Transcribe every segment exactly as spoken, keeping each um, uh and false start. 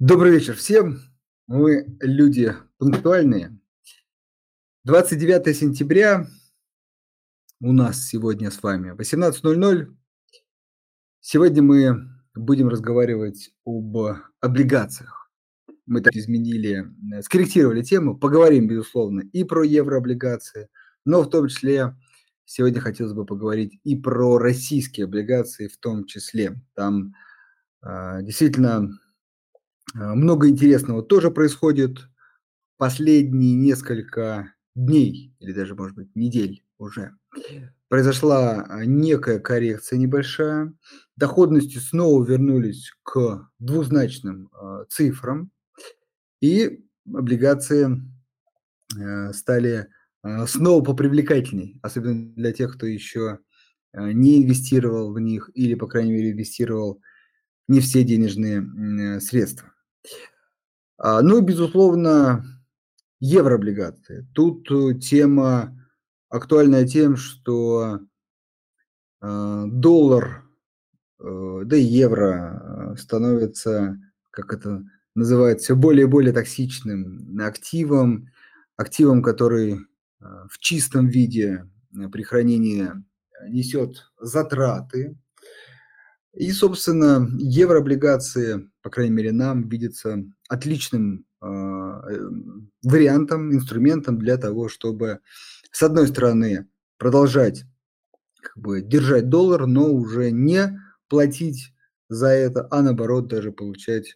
Добрый вечер всем. Мы люди пунктуальные. двадцать девятое сентября у нас сегодня с вами восемнадцать ноль-ноль. Сегодня мы будем разговаривать об облигациях. Мы так изменили, скорректировали тему. Поговорим, безусловно, и про еврооблигации, но в том числе сегодня хотелось бы поговорить и про российские облигации в том числе. Там э, действительно... много интересного тоже происходит последние несколько дней или даже, может быть, недель уже. Произошла некая коррекция небольшая. Доходности снова вернулись к двузначным э, цифрам. И облигации э, стали э, снова попривлекательней, особенно для тех, кто еще э, не инвестировал в них или, по крайней мере, инвестировал не все денежные э, средства. Ну и, безусловно, еврооблигации. Тут тема актуальная тем, что доллар, да и евро становится, как это называется, все более и более токсичным активом, активом, который в чистом виде при хранении несет затраты. И, собственно, еврооблигации, по крайней мере, нам видятся отличным э, вариантом, инструментом для того, чтобы, с одной стороны, продолжать как бы, держать доллар, но уже не платить за это, а наоборот даже получать э,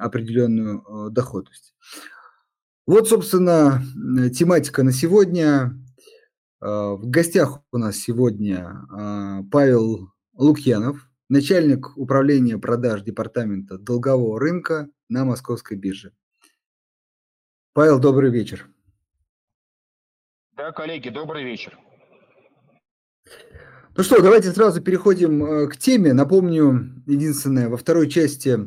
определенную э, доходность. Вот, собственно, тематика на сегодня. Э, в гостях у нас сегодня э, Павел Лукьянов, начальник управления продаж департамента долгового рынка на Московской бирже. Павел, добрый вечер. Да, коллеги, добрый вечер. Ну что, давайте сразу переходим к теме. Напомню, единственное, во второй части,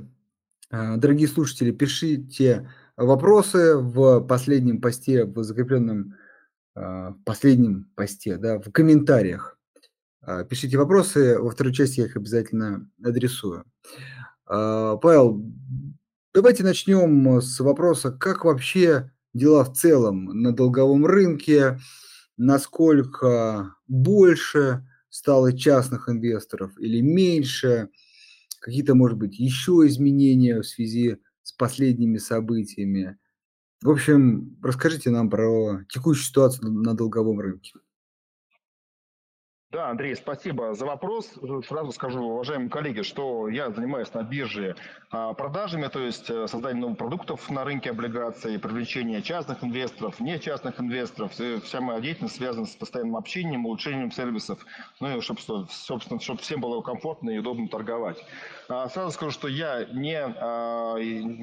дорогие слушатели, пишите вопросы в последнем посте, в закрепленном последнем посте, да, в комментариях. Пишите вопросы, во второй части я их обязательно адресую. Павел, давайте начнем с вопроса, как вообще дела в целом на долговом рынке, насколько больше стало частных инвесторов или меньше, какие-то, может быть, еще изменения в связи с последними событиями. В общем, расскажите нам про текущую ситуацию на долговом рынке. Да, Андрей, спасибо за вопрос. Сразу скажу, уважаемые коллеги, что я занимаюсь на бирже продажами, то есть созданием новых продуктов на рынке облигаций, привлечение частных инвесторов, нечастных инвесторов. Вся моя деятельность связана с постоянным общением, улучшением сервисов, ну и чтобы, собственно, чтобы всем было комфортно и удобно торговать. Сразу скажу, что я не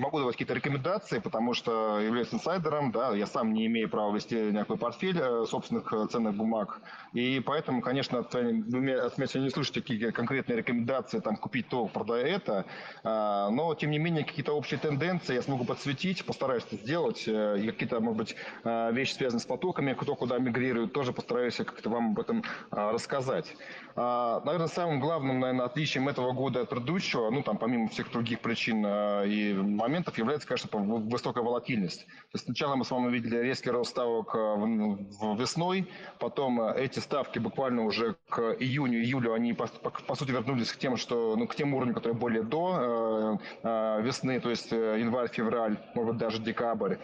могу давать какие-то рекомендации, потому что являюсь инсайдером, да, я сам не имею права вести никакой портфель собственных ценных бумаг, и поэтому, конечно, от меня не слышите какие конкретные рекомендации, там, купить то, продай это, но, тем не менее, какие-то общие тенденции я смогу подсветить, постараюсь это сделать, и какие-то, может быть, вещи, связанные с потоками, кто куда мигрирует, тоже постараюсь как-то вам об этом рассказать. Наверное, самым главным, наверное, отличием этого года от предыдущего, ну, там, помимо всех других причин и моментов, является, конечно, высокая волатильность. То есть сначала мы с вами видели резкий рост ставок весной, потом эти ставки буквально уже уже к июню-июлю они, по, по, по сути, вернулись к тем, что, ну, к тем уровням, которые были до э, весны, то есть январь-февраль, может быть, даже декабрь.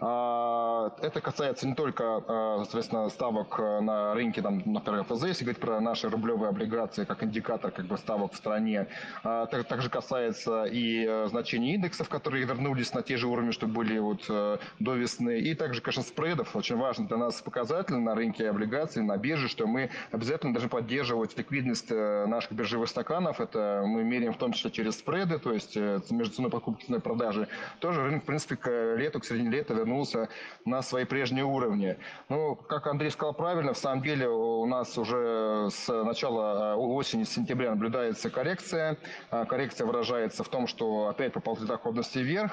А, это касается не только, соответственно, ставок на рынке, там, например, ФЗ, если говорить про наши рублевые облигации как индикатор как бы, ставок в стране. А, так, также касается и значений индексов, которые вернулись на те же уровни, что были вот, до весны. И также, конечно, спредов. Очень важный для нас показатель на рынке облигаций, на бирже, что мы обязательно даже поддерживать ликвидность наших биржевых стаканов. Это мы меряем в том числе через спреды, то есть между ценой покупки и ценой продажи. Тоже рынок, в принципе, к лету, к середине лета вернулся на свои прежние уровни. Ну, как Андрей сказал правильно, в самом деле у нас уже с начала осени, с сентября наблюдается коррекция. Коррекция выражается в том, что опять поползли доходности вверх,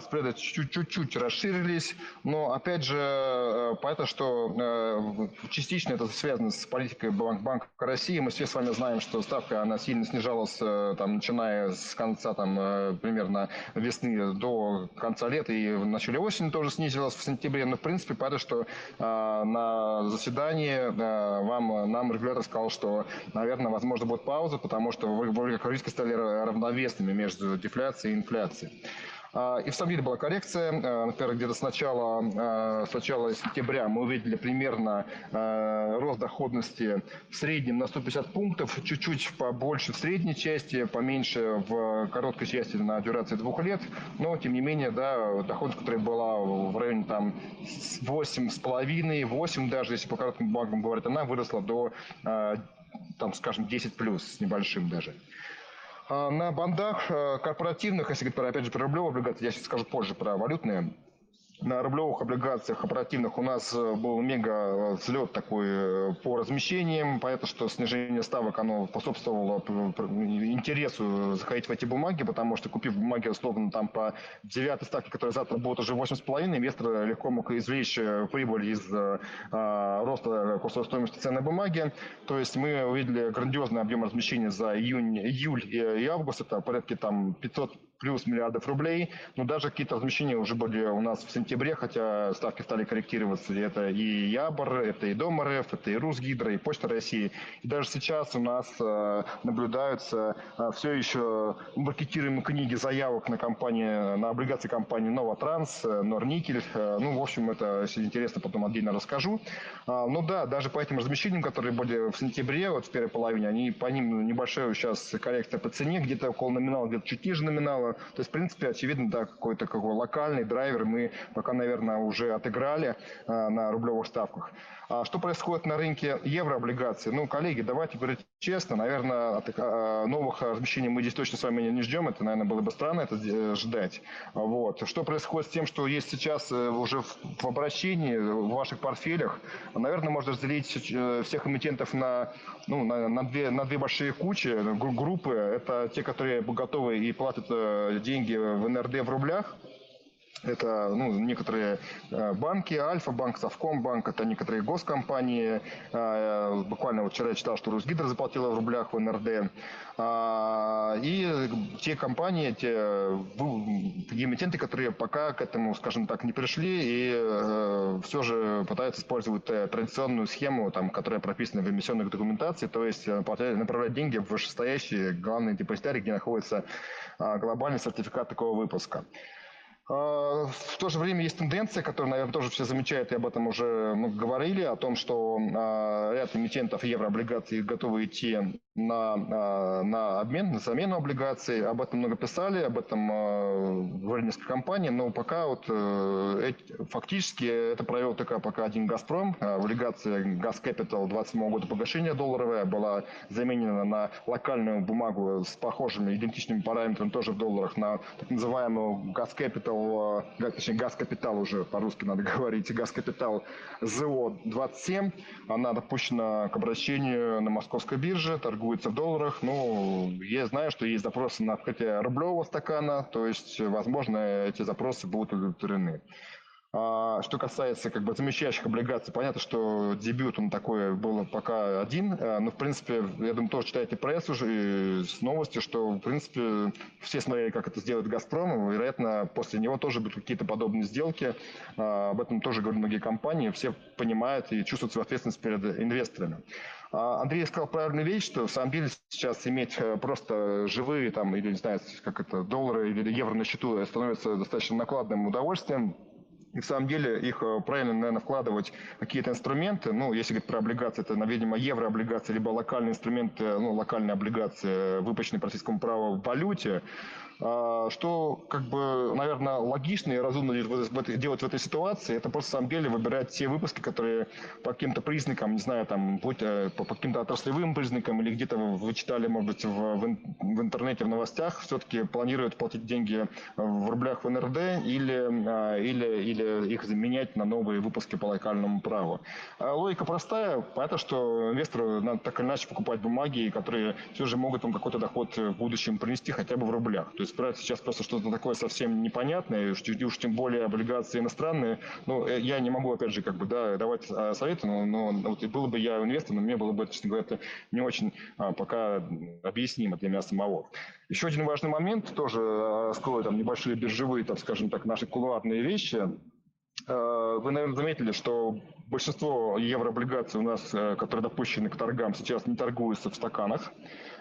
спреды чуть-чуть расширились, но опять же, понятно, что частично это связано с политикой Банка России. Мы все с вами знаем, что ставка она сильно снижалась, там, начиная с конца там, примерно весны до конца лета, и в начале осени тоже снизилась в сентябре. Но в принципе, понятно, что на заседании вам, нам регулятор сказал, что, наверное, возможно, будет пауза, потому что риски стали равновесными между дефляцией и инфляцией. И в самом деле была коррекция. Например, где-то с начала, с начала сентября мы увидели примерно рост доходности в среднем на сто пятьдесят пунктов, чуть-чуть побольше в средней части, поменьше в короткой части на дюрации двух лет. Но, тем не менее, да, доходность, которая была в районе там восемь с половиной, восемь, даже если по коротким банкам говорят, она выросла до, там, скажем, десять плюс с небольшим даже. На бандах корпоративных, если говорить, опять же, про рублевые облигации, я сейчас скажу позже про валютные, на рублевых облигациях корпоративных у нас был мега взлет такой по размещениям. Понятно, что снижение ставок оно способствовало интересу заходить в эти бумаги, потому что, купив бумаги, условно, там по девятой ставке, которая завтра будет уже восемь с половиной, инвестор легко мог извлечь прибыль из а, роста курса стоимости ценной бумаги. То есть мы увидели грандиозный объем размещения за июнь, июль и, и август. Это порядка там пятьсот плюс миллиардов рублей, но даже какие-то размещения уже были у нас в сентябре, хотя ставки стали корректироваться. Это и ЯБР, это и Дом РФ, это и РусГидро, и Почта России. И даже сейчас у нас наблюдаются все еще маркетируемые книги заявок на компании, на облигации компании Новатранс, Норникель. Ну, в общем, это все интересно, потом отдельно расскажу. Ну да, даже по этим размещениям, которые были в сентябре, вот в первой половине, они по ним небольшая сейчас коррекция по цене, где-то около номинала, где-то чуть ниже номинала. То есть, в принципе, очевидно, да, какой-то какой локальный драйвер мы пока, наверное, уже отыграли а, на рублевых ставках. А что происходит на рынке еврооблигаций? Ну, коллеги, давайте говорить честно, наверное, от, а, новых размещений мы здесь точно с вами не, не ждем, это, наверное, было бы странно это ждать. Вот. Что происходит с тем, что есть сейчас уже в, в обращении, в ваших портфелях? Наверное, можно разделить всех эмитентов на, ну, на, на, две, на две большие кучи, группы. Это те, которые готовы и платят деньги в эн эр дэ в рублях. Это ну, некоторые банки, Альфа-банк, Совкомбанк, это некоторые госкомпании. Буквально вчера я читал, что РусГидро заплатила в рублях в эн эр дэ. И те компании, те эмитенты, которые пока к этому, скажем так, не пришли и все же пытаются использовать традиционную схему, там, которая прописана в эмиссионных документациях, то есть направлять деньги в вышестоящие главные депозитарии, где находится глобальный сертификат такого выпуска. В то же время есть тенденция, которую, наверное, тоже все замечают, и об этом уже мы говорили, о том, что ряд эмитентов еврооблигаций готовы идти на, на обмен, на замену облигаций. Об этом много писали, об этом говорили несколько компаний, но пока вот фактически это провел только пока один «Газпром». Облигация «Газкапитал» двадцать седьмого года погашения долларовая была заменена на локальную бумагу с похожими идентичными параметрами тоже в долларах, на так называемую «Газкапитал», точнее, «Газкапитал» уже по-русски надо говорить, «Газкапитал» зэ о двадцать семь, она допущена к обращению на Московской бирже, торгуется в долларах. Ну, я знаю, что есть запросы на открытие рублевого стакана, то есть, возможно, эти запросы будут удовлетворены. Что касается как бы замещающих облигаций, понятно, что дебют он такой был пока один, но в принципе, я думаю, тоже читаете прессу уже с новостью, что в принципе все смотрели, как это сделает «Газпром», и, вероятно, после него тоже будут какие-то подобные сделки, об этом тоже говорят многие компании, все понимают и чувствуют свою ответственность перед инвесторами. Андрей сказал правильную вещь, что в самом деле сейчас иметь просто живые там, или не знаю, как это, доллары или евро на счету становится достаточно накладным удовольствием. И в самом деле их правильно, наверное, вкладывать какие-то инструменты. Ну, если говорить про облигации, это, видимо, еврооблигации, либо локальные инструменты, ну, локальные облигации, выпущенные по российскому праву в валюте. Что, как бы, наверное, логично и разумно делать в этой ситуации, это просто, на самом деле, выбирать те выпуски, которые по каким-то признакам, не знаю, там, по каким-то отраслевым признакам или где-то вы читали, может быть, в интернете, в новостях, все-таки планируют платить деньги в рублях в эн эр дэ или, или, или их заменять на новые выпуски по локальному праву. Логика простая, понятно, что инвестору надо так или иначе покупать бумаги, которые все же могут вам какой-то доход в будущем принести хотя бы в рублях. То есть брать сейчас просто что-то такое совсем непонятное, и уж тем более облигации иностранные. Ну, я не могу, опять же, как бы, да, давать советы, но, но вот, и было бы я инвестором, но мне было бы, честно говоря, это не очень а, пока объяснимо для меня самого. Еще один важный момент, тоже скрою там небольшие биржевые, там, скажем так, наши кулуарные вещи. Вы, наверное, заметили, что большинство еврооблигаций у нас, которые допущены к торгам, сейчас не торгуются в стаканах.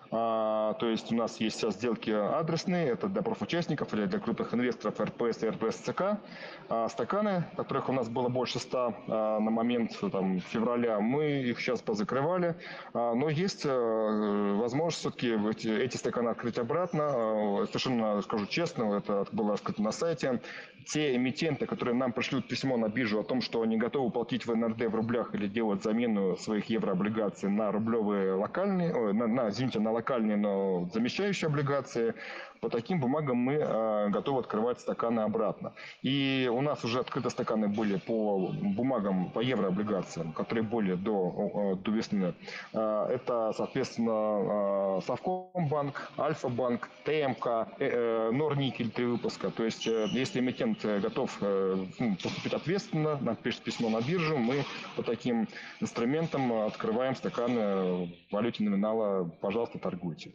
А, то есть у нас есть сейчас сделки адресные, это для профучастников или для крупных инвесторов эр пэ эс и эр пэ эс цэ ка. А стаканы, которых у нас было больше ста а, на момент там, февраля, мы их сейчас позакрывали. А, но есть а, возможность все-таки эти, эти стаканы открыть обратно. А, совершенно скажу честно, это было раскрыто на сайте. Те эмитенты, которые нам пришлют письмо на биржу о том, что они готовы платить в эн эр дэ в рублях или делать замену своих еврооблигаций на рублевые локальные, о, на, на, извините, на локальные, но замещающие облигации, по таким бумагам мы э, готовы открывать стаканы обратно. И у нас уже открыты стаканы были по бумагам, по еврооблигациям, которые были до, до весны. Это, соответственно, Совкомбанк, Альфа-банк, ТМК, э, Норникель, три выпуска. То есть, если эмитент готов поступить ответственно, нам пишет письмо на биржу, мы по таким инструментам открываем стаканы в валюте номинала «Пожалуйста, торгуйте».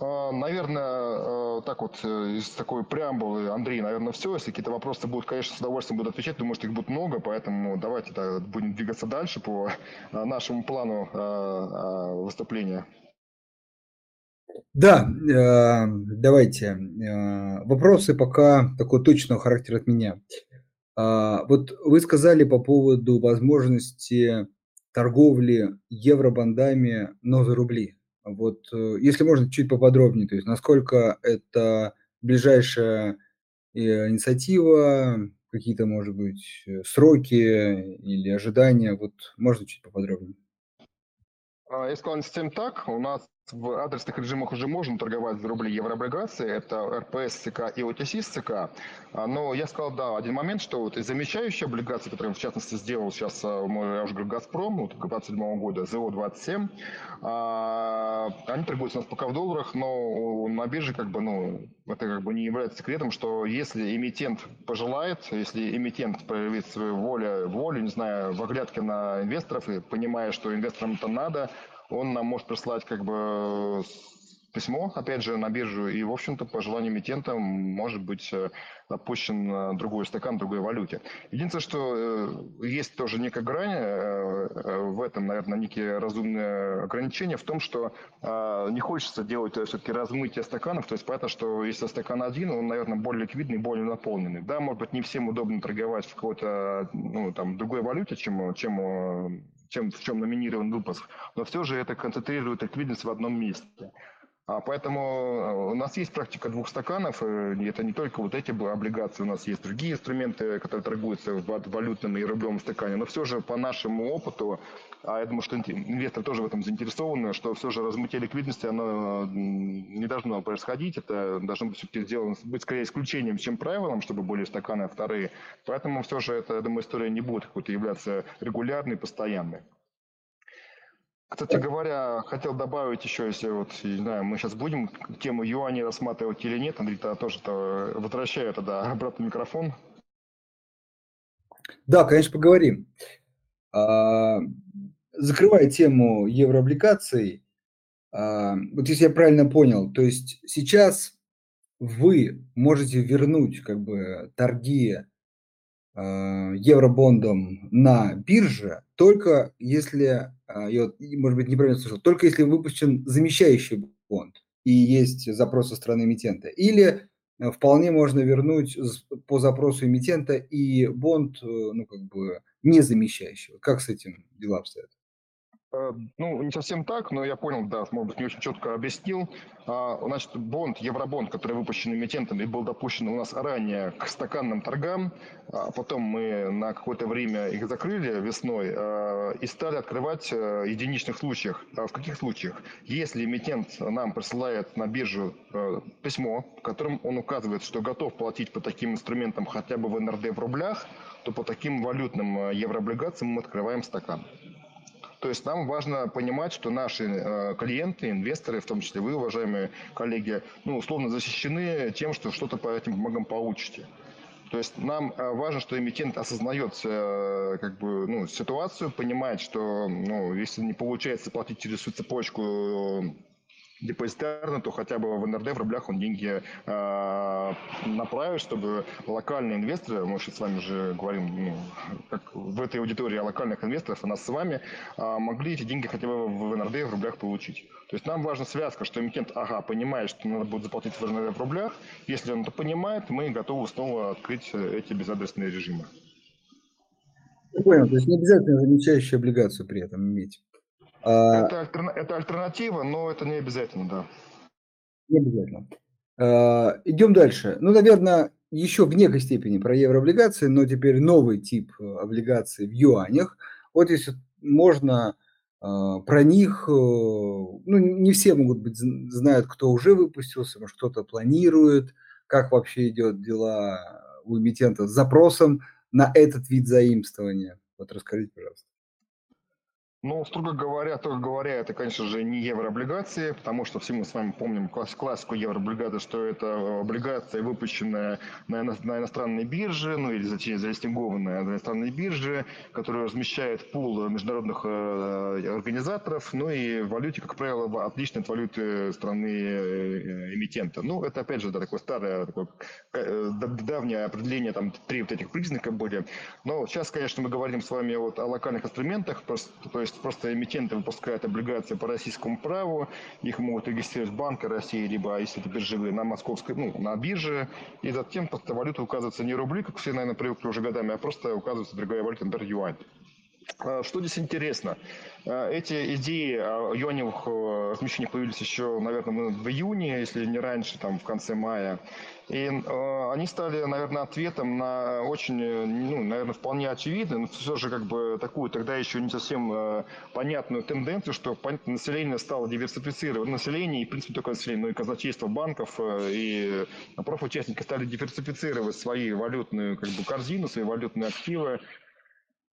Наверное, так вот, из такой преамбулы, Андрей, наверное, все. Если какие-то вопросы будут, конечно, с удовольствием буду отвечать. Думаю, что их будет много, поэтому давайте будем двигаться дальше по нашему плану выступления. Да, давайте. Вопросы пока такой точного характера от меня. Вот вы сказали по поводу возможности торговли евробандами, но за рубли. Вот, если можно, чуть поподробнее, то есть насколько это ближайшая инициатива, какие-то, может быть, сроки или ожидания, вот, можно чуть поподробнее? Я сказал, совсем так, у нас в адресных режимах уже можно торговать за рубли еврооблигации, это эр пэ эс цэ ка и о тэ цэ с цэ ка, но я сказал, да, один момент, что вот и замещающие облигации, которые в частности сделал сейчас, я уже говорю, Газпром, вот, двадцать седьмого года, зэ о двадцать семь, они торгуются у нас пока в долларах, но на бирже как бы, ну, это как бы не является секретом, что если эмитент пожелает, если эмитент проявит свою волю, волю, не знаю, в оглядке на инвесторов и понимая, что инвесторам это надо, он нам может прислать как бы письмо, опять же, на биржу, и, в общем-то, по желанию эмитента может быть допущен другой стакан в другой валюте. Единственное, что есть тоже некая грань, в этом, наверное, некие разумные ограничения, в том, что не хочется делать все-таки размытие стаканов, то есть понятно, что если стакан один, он, наверное, более ликвидный, более наполненный. Да, может быть, не всем удобно торговать в какой-то, ну, там, другой валюте, чем... чем Чем, в чем номинирован выпуск, но все же это концентрирует ликвидность в одном месте. А поэтому у нас есть практика двух стаканов, и это не только вот эти облигации, у нас есть другие инструменты, которые торгуются в валютном и рублевом стакане, но все же по нашему опыту, а я думаю, что инвесторы тоже в этом заинтересованы, что все же размытие ликвидности, оно не должно происходить, это должно быть все-таки сделано, быть скорее исключением, чем правилом, чтобы были стаканы, а вторые, поэтому все же, это, я думаю, история не будет какой-то являться регулярной, постоянной. Кстати говоря, хотел добавить еще, если вот, не знаю, мы сейчас будем тему юаней рассматривать или нет, Андрей, тогда тоже -то возвращаю тогда обратно микрофон. Да, конечно, поговорим. Закрывая тему еврооблигаций, вот если я правильно понял, то есть сейчас вы можете вернуть как бы торги евробондом на бирже только если, я, может быть, неправильно слышал, только если выпущен замещающий бонд и есть запрос со стороны эмитента. Или вполне можно вернуть по запросу эмитента и бонд, ну, как бы, не замещающего. Как с этим дела обстоят? Ну, не совсем так, но я понял, да, может быть, не очень четко объяснил. Значит, бонд, евробонд, который выпущен эмитентами, был допущен у нас ранее к стаканным торгам. Потом мы на какое-то время их закрыли весной и стали открывать в единичных случаях. В каких случаях? Если эмитент нам присылает на биржу письмо, в котором он указывает, что готов платить по таким инструментам хотя бы в эн эр дэ в рублях, то по таким валютным еврооблигациям мы открываем стакан. То есть нам важно понимать, что наши клиенты, инвесторы, в том числе вы, уважаемые коллеги, ну, условно защищены тем, что что-то по этим бумагам получите. То есть нам важно, что эмитент осознает как бы, ну, ситуацию, понимает, что ну, если не получается платить через всю цепочку депозитарно, то хотя бы в эн эр дэ в рублях он деньги э, направит, чтобы локальные инвесторы, мы сейчас с вами же говорим, ну, как в этой аудитории локальных инвесторов, а нас с вами, э, могли эти деньги хотя бы в эн эр дэ в рублях получить. То есть нам важна связка, что эмитент ага, понимает, что надо будет заплатить в эн эр дэ в рублях. Если он это понимает, мы готовы снова открыть эти безадресные режимы. Я понял, то есть не обязательно замещающую облигацию при этом иметь. Это, альтерна... это альтернатива, но это не обязательно, да. Не обязательно. А, идем дальше. Ну, наверное, еще в некой степени про еврооблигации, но теперь новый тип облигаций в юанях. Вот если можно а, про них, ну, не все могут быть знают, кто уже выпустился, может, кто-то планирует, как вообще идет дела у эмитента с запросом на этот вид заимствования. Вот расскажите, пожалуйста. Ну, строго говоря, только говоря, это, конечно же, не еврооблигации, потому что все мы с вами помним классику еврооблигации, что это облигация, выпущенная на иностранной бирже, ну или залистингованная на иностранной бирже, которая размещает пул международных организаторов, ну и в валюте, как правило, отличной от валюты страны эмитента. Ну, это, опять же, да, такое старое, такое давнее определение, там три вот этих признака были. Но сейчас, конечно, мы говорим с вами вот о локальных инструментах, то есть просто эмитенты выпускают облигации по российскому праву, их могут регистрировать Банк России, либо, если это биржевые, на Московской, ну, на бирже, и затем просто валюта указывается не рубли, как все, наверное, привыкли уже годами, а просто указывается другая валюта, например, юань. Что здесь интересно? Эти идеи о юаневых размещениях появились еще, наверное, в июне, если не раньше, там, в конце мая. И э, они стали, наверное, ответом на очень, ну, наверное, вполне очевидную, но все же как бы такую тогда еще не совсем э, понятную тенденцию, что понятно, население стало диверсифицировать. Население, и в принципе только население, но и казначейство банков, э, и профучастники стали диверсифицировать свои валютную как бы, корзину, свои валютные активы,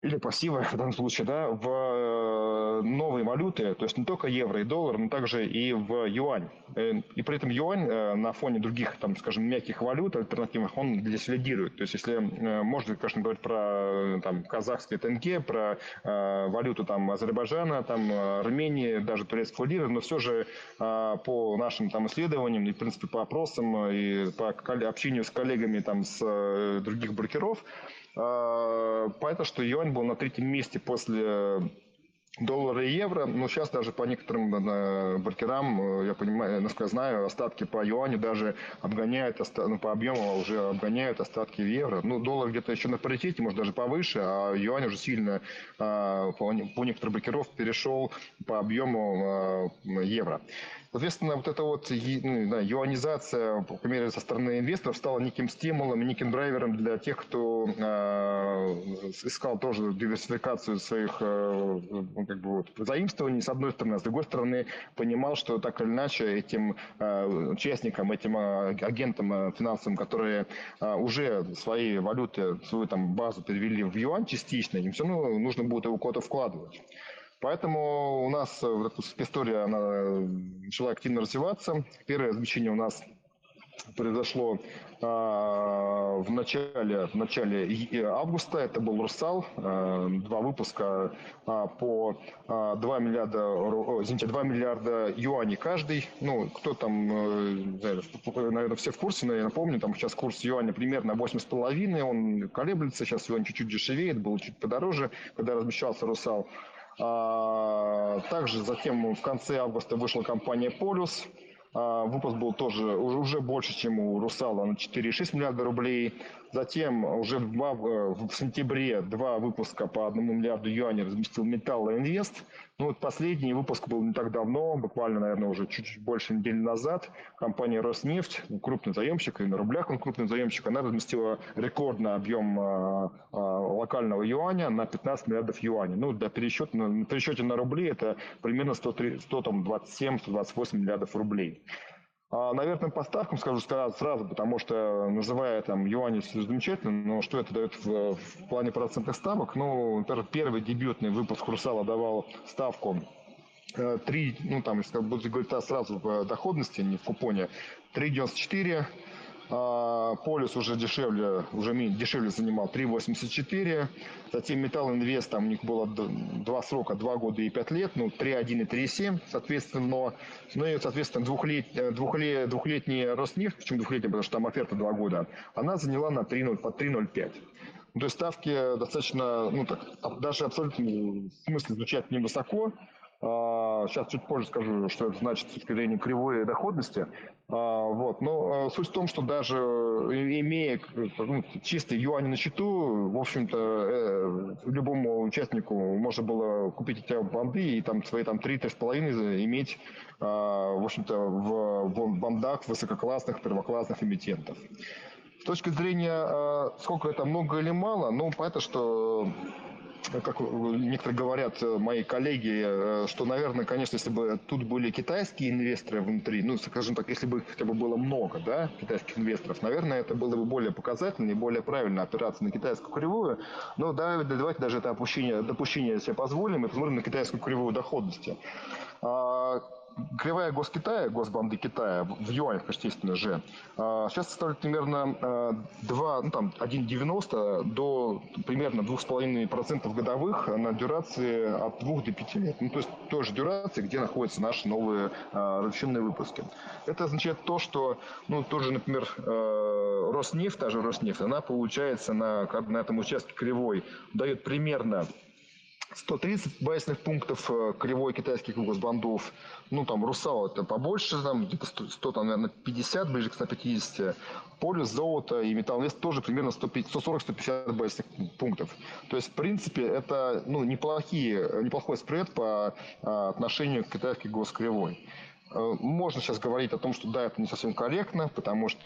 или пассивы в данном случае, да, в новые валюты, то есть не только евро и доллар, но также и в юань. И при этом юань на фоне других, там, скажем, мягких валют, альтернативных, он здесь лидирует. То есть если можно, конечно, говорить про там, казахские тенге, про э, валюту там, Азербайджана, там, Армении, даже турецкого лира, но все же э, по нашим там, исследованиям и, в принципе, по опросам и по общению с коллегами там, с э, других брокеров, поэтому, что юань был на третьем месте после доллара и евро, но сейчас даже по некоторым брокерам, я понимаю, насколько я знаю, остатки по юаню даже обгоняют, ну, по объему уже обгоняют остатки в евро. Ну, доллар где-то еще на паритете, может даже повыше, а юань уже сильно по некоторым брокерам перешел по объему евро. Соответственно, вот эта вот юанизация, по крайней мере, со стороны инвесторов стала неким стимулом, неким драйвером для тех, кто искал тоже диверсификацию своих как бы, заимствований, с одной стороны, а с другой стороны, понимал, что так или иначе этим участникам, этим агентам финансовым, которые уже свои валюты, свою там, базу перевели в юань частично, им все равно нужно будет его куда-то вкладывать. Поэтому у нас вот эта история она начала активно развиваться. Первое размещение у нас произошло э, в, начале, в начале августа. Это был Русал. Э, два выпуска э, по э, два миллиарда, извините, два миллиарда юаней каждый. Ну, кто там, э, наверное, все в курсе, но я напомню, там сейчас курс юаня примерно восемь с половиной. Он колеблется, сейчас юань чуть-чуть дешевеет, был чуть подороже, когда размещался Русал. Также затем в конце августа вышла компания «Полюс». Выпуск был тоже уже больше, чем у «Русала», на четыре и шесть десятых миллиарда рублей. Затем уже в сентябре два выпуска по одному миллиарду юаней разместил «Металлоинвест». Ну вот последний выпуск был не так давно, буквально, наверное, уже чуть больше недели назад. Компания Роснефть, крупный заемщик, и на рублях он крупный заемщик, она разместила рекордный объем локального юаня на пятнадцать миллиардов юаней. Ну, до пересчета, на пересчете на рубли это примерно сто двадцать семь — сто двадцать восемь миллиардов рублей. Наверное, по ставкам скажу сразу, потому что, называя там юани все замечательно, но что это дает в, в плане процентных ставок? Ну, например, первый дебютный выпуск «Русала» давал ставку три, ну там, если буду говорить сразу в доходности, не в купоне, три девяносто четыре. Полюс уже дешевле, уже дешевле занимал три восемьдесят четыре. Затем Металлоинвест, там у них было два срока, два года и пять лет, ну три один и три семь, соответственно. Ну и, соответственно, двухлетняя, двухлетняя, двухлетняя Роснефть, почему двухлетняя, потому что там оферта два года, она заняла на три ноль, по три ноль пять. Ну, то есть ставки достаточно, ну так, даже абсолютно в смысле звучат невысоко. Сейчас чуть позже скажу, что это значит с точки зрения кривой доходности. Вот. Но суть в том, что даже имея чистый юань на счету, в общем-то, любому участнику можно было купить эти банды и там свои там три — три с половиной иметь, в общем-то, в бандах высококлассных, первоклассных эмитентов. С точки зрения, сколько это, много или мало, ну, понятно, что... Как некоторые говорят, мои коллеги, что, наверное, конечно, если бы тут были китайские инвесторы внутри, ну, скажем так, если бы их хотя бы было много, да, китайских инвесторов, наверное, это было бы более показательно и более правильно опираться на китайскую кривую. Но да, давайте даже это опущение, допущение себе позволим и посмотрим на китайскую кривую доходности. Кривая Госкитая, Госбанды Китая, в юанях, естественно же, сейчас составляет примерно два, ну, там, один девяносто до примерно двух с половиной процентов годовых на дюрации от двух до пяти лет. Ну, то есть той же дюрации, где находятся наши новые рыночные выпуски. Это означает то, что, ну, тоже, например, Роснефть, та же Роснефть, она получается на, на этом участке кривой, дает примерно сто тридцать базисных пунктов кривой китайских госбандов. Ну, там, Русал это побольше, там, где-то сто, там, наверное, пятьдесят, ближе к сто пятидесяти. Полюс, золото и металлвест тоже примерно сто сорок — сто пятьдесят базисных пунктов. То есть, в принципе, это, ну, неплохие, неплохой спред по отношению к китайской госкривой. Можно сейчас говорить о том, что да, это не совсем корректно, потому что,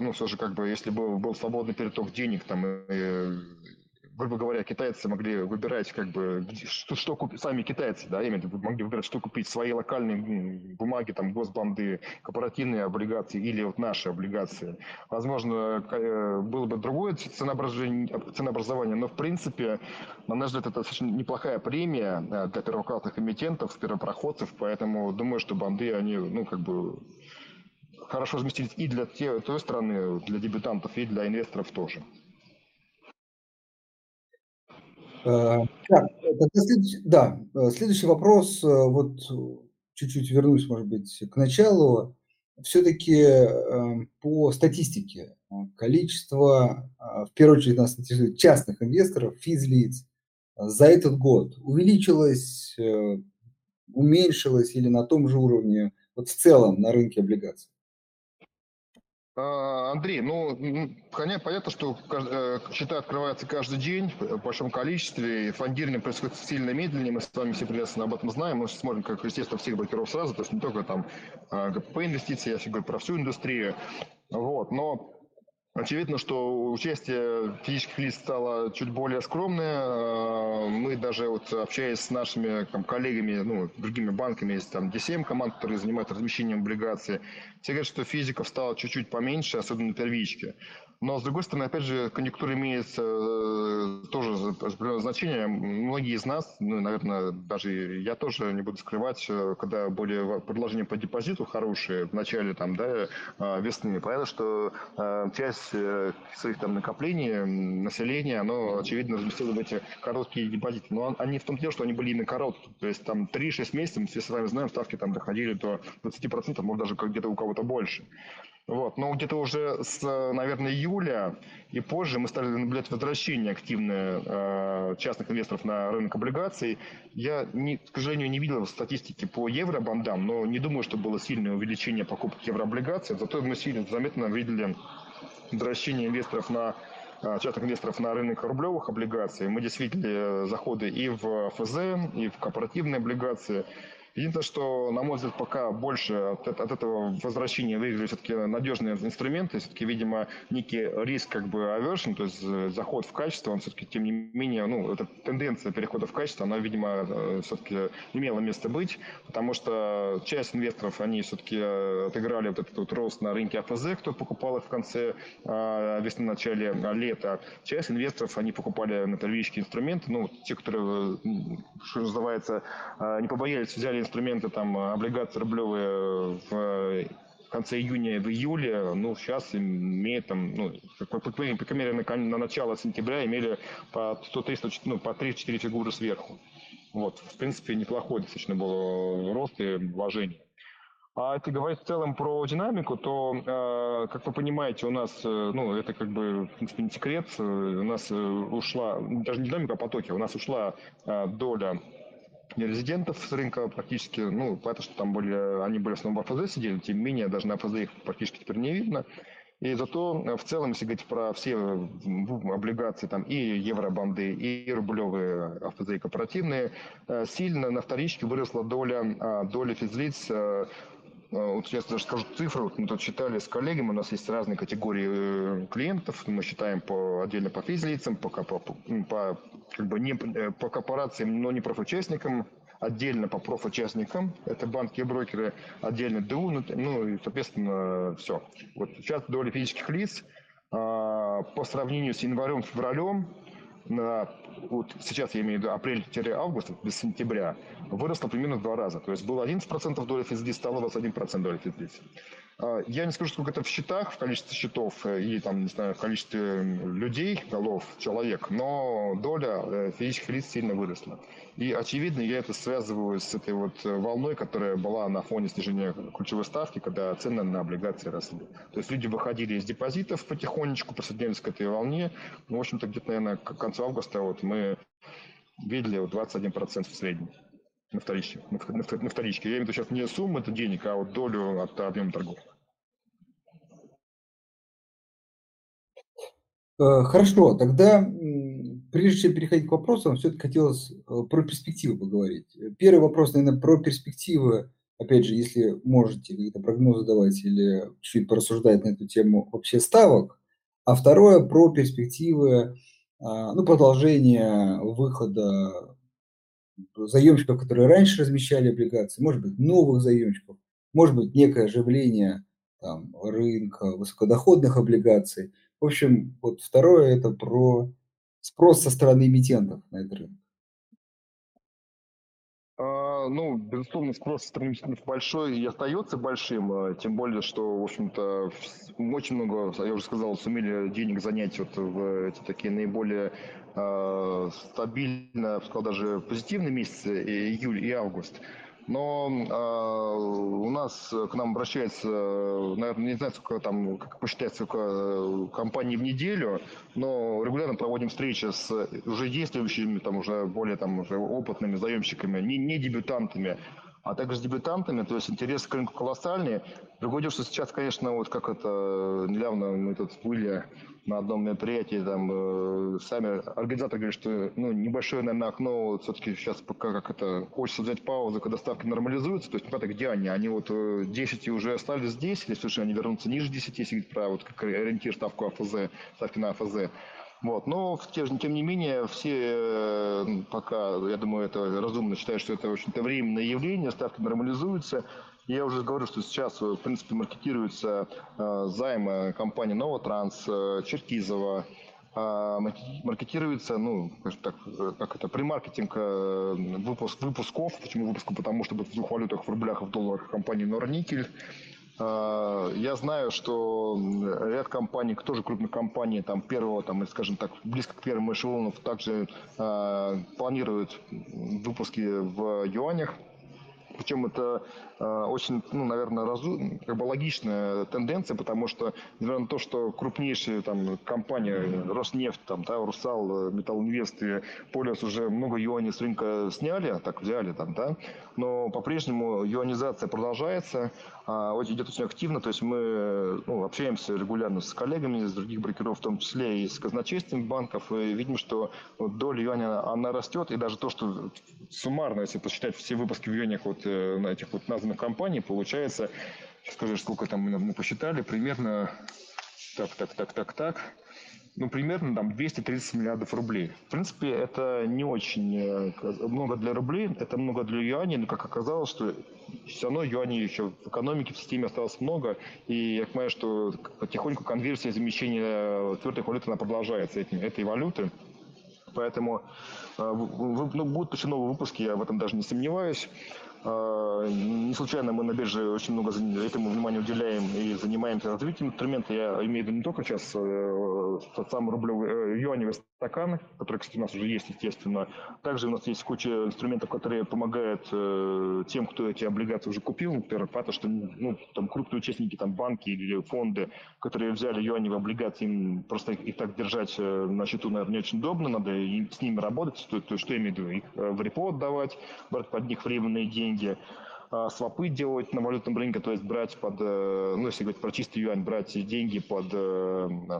ну, все же, как бы, если бы был свободный переток денег, там, и... грубо говоря, китайцы могли выбирать, как бы, что, что купить, сами китайцы, да, именно могли выбирать, что купить, свои локальные бумаги, там, госбанды, корпоративные облигации или вот наши облигации. Возможно, было бы другое ценообразование, но, в принципе, на наш взгляд, это достаточно неплохая премия для первоклассных эмитентов, первопроходцев, поэтому думаю, что банды, они, ну, как бы, хорошо разместились и для те, той страны, для дебютантов, и для инвесторов тоже. Так, след... Да, следующий вопрос, вот чуть-чуть вернусь, может быть, к началу. Все-таки по статистике количество, в первую очередь, нас интересует частных инвесторов, физлиц, за этот год увеличилось, уменьшилось или на том же уровне, вот в целом на рынке облигаций? Андрей, ну, понятно, что счета открываются каждый день в большом количестве, и фондирование происходит сильно медленнее, мы с вами все прекрасно об этом знаем, мы смотрим, как, естественно, всех брокеров сразу, то есть не только там ГПП инвестиции, я всегда говорю про всю индустрию, вот, но... Очевидно, что участие физических лиц стало чуть более скромное. Мы даже, вот, общаясь с нашими там, коллегами, ну, другими банками, есть там ди си эм-команд, которые занимаются размещением облигаций, все говорят, что физиков стало чуть-чуть поменьше, особенно первички. Но, с другой стороны, опять же, конъюнктура имеет э, тоже значение. Многие из нас, ну, наверное, даже я тоже не буду скрывать, когда были предложения по депозиту хорошие в начале там, да, весны, понятно, что э, часть э, своих там, накоплений, населения, оно, очевидно, разместило в эти короткие депозиты. Но они в том деле, что они были именно короткие. То есть там три-шесть месяцев, все с вами знаем, ставки там доходили до двадцати процентов, может, даже где-то у кого-то больше. Вот. Но где-то уже с, наверное, июля и позже мы стали наблюдать возвращение активное э, частных инвесторов на рынок облигаций. Я, не, к сожалению, не видел статистики по евробандам, но не думаю, что было сильное увеличение покупок еврооблигаций. Зато мы сильно заметно видели возвращение инвесторов на частных инвесторов на рынок рублевых облигаций. Мы действительно заходы и в эф зэ, и в корпоративные облигации. Единственное, что, на мой взгляд, пока больше от, от этого возвращения выиграли все-таки надежные инструменты, все-таки, видимо, некий риск как бы авершн, то есть заход в качество, он все-таки, тем не менее, ну, эта тенденция перехода в качество, она, видимо, все-таки имела место быть, потому что часть инвесторов, они все-таки отыграли вот этот вот рост на рынке АФЗ, кто покупал их в конце весны, начале лета. Часть инвесторов, они покупали на первичке инструменты, ну, те, которые, что называется, не побоялись, взяли инструменты, там, облигации рублевые в конце июня, в июле, ну, сейчас имеют, там, ну, по, по, по мере, на, на начало сентября имели по, ну, по три-четыре фигуры сверху. Вот, в принципе, неплохой достаточно был рост и вложение. А если говорить в целом про динамику, то, э, как вы понимаете, у нас, э, ну, это как бы, в принципе, не секрет, э, у нас э, ушла, даже не динамика, а потоки, у нас ушла э, доля резидентов с рынка практически, ну, потому что там были, они были в основном в АФЗ сидели, тем не менее, даже на АФЗ их практически теперь не видно. И зато в целом, если говорить про все облигации, там и евробанды, и рублевые АФЗ, и корпоративные, сильно на вторичке выросла доля, доля физлиц. Вот сейчас даже скажу цифру, вот мы тут считали с коллегами, у нас есть разные категории клиентов, мы считаем по, отдельно по физлицам, по, по, по, как бы не, по корпорациям, но не профучастникам, отдельно по профучастникам, это банки и брокеры, отдельно ДУ, ну и, соответственно, все. Вот сейчас доля физических лиц по сравнению с январем-февралем, на, вот сейчас я имею в виду апрель-август, без сентября, выросла примерно в два раза. То есть было одиннадцать процентов доли физлиц, стало двадцать один процент доли физлиц. Я не скажу, сколько это в счетах, в количестве счетов и там, не знаю, в количестве людей, голов, человек, но доля физических лиц сильно выросла. И, очевидно, я это связываю с этой вот волной, которая была на фоне снижения ключевой ставки, когда цены на облигации росли. То есть люди выходили из депозитов потихонечку, присоединялись к этой волне. Ну, в общем-то, где-то, наверное, к концу августа вот, мы видели вот, двадцать один процент в среднем. На вторичке. На, на, на вторичке. Я имею в виду сейчас не сумму это денег, а вот долю от объема торгов. Хорошо, тогда прежде чем переходить к вопросам, все-таки хотелось про перспективы поговорить. Первый вопрос, наверное, про перспективы. Опять же, если можете какие-то прогнозы давать или чуть порассуждать на эту тему вообще ставок. А второе про перспективы, ну, продолжение выхода заемщиков, которые раньше размещали облигации, может быть, новых заемщиков, может быть, некое оживление там, рынка высокодоходных облигаций. В общем, вот второе – это про спрос со стороны эмитентов на этот рынок. Ну, безусловно, спрос со стороны эмитентов большой и остается большим, тем более, что, в общем-то, очень много, я уже сказал, сумели денег занять вот в эти такие наиболее э, стабильно, я бы сказал, даже позитивные месяцы, июль и август. Но э, у нас к нам обращается, наверное, не знаю, сколько там, как посчитать, сколько компаний в неделю, но регулярно проводим встречи с уже действующими, там уже более там уже опытными заемщиками, не, не дебютантами, а также с дебютантами, то есть интерес к рынку колоссальный. Другое дело, что сейчас, конечно, вот как это недавно мы тут были на одном мероприятии, там э, сами организаторы говорят, что ну, небольшое, наверное, окно, вот, все-таки сейчас пока как это хочется взять паузу, когда ставки нормализуются, то есть непонятно, где они, они вот десять уже остались здесь, или совершенно они вернутся ниже десяти, если говорить про вот, как ориентир ставку АФЗ, ставки на АФЗ. Вот. Но, тем не менее, все пока, я думаю, это разумно считают, что это, в общем-то, временное явление, ставки нормализуются. Я уже говорю, что сейчас, в принципе, маркетируются э, займы компании «Новатранс», э, «Черкизова». Э, маркетируется, ну, так, как это, премаркетинг э, выпуск, выпусков. Почему выпусков? Потому что в двух валютах, в рублях и в долларах компании «Норникель». Я знаю, что ряд компаний, тоже крупных компаний, там первого, там, скажем так, близко к первому эшелону, также э, планируют выпуски в юанях. Причем это э, очень, ну, наверное, разу, как бы логичная тенденция, потому что, наверное, то, что крупнейшие там, компании Роснефть, там, да, Русал, Металлоинвест и Полюс уже много юаней с рынка сняли, так взяли, там, да, но по-прежнему юанизация продолжается. идет очень активно, то есть мы ну, общаемся регулярно с коллегами из других брокеров, в том числе и с казначейственных банков, и видим, что доля юаня, она растет, и даже то, что суммарно, если посчитать все выпуски в юанях вот этих вот названных компаний, получается, сейчас скажу, сколько там мы посчитали, примерно, так, так, так, так, так, ну, примерно там двести тридцать миллиардов рублей. В принципе, это не очень много для рублей, это много для юаней, но, как оказалось, что все равно юаней еще в экономике, в системе осталось много, и я понимаю, что потихоньку конверсия и замещение твердых валют, она продолжается этим, этой валюты. Поэтому ну, будут еще новые выпуски, я в этом даже не сомневаюсь. Не случайно мы на бирже очень много этому внимания уделяем и занимаемся развитием инструмента. Я имею в виду не только сейчас сам рублевый юаневый стакан, который, кстати, у нас уже есть, естественно. Также у нас есть куча инструментов, которые помогают тем, кто эти облигации уже купил. Например, потому что ну, там, крупные участники, там, банки или фонды, которые взяли юаневые облигации, им просто их так держать на счету, наверное, не очень удобно. Надо с ними работать. То, то, что я имею в виду? Их в репо отдавать, брать под них временные деньги. деньги, свопы делать на валютном рынке, то есть брать под, ну, если говорить про чистый юань, брать деньги под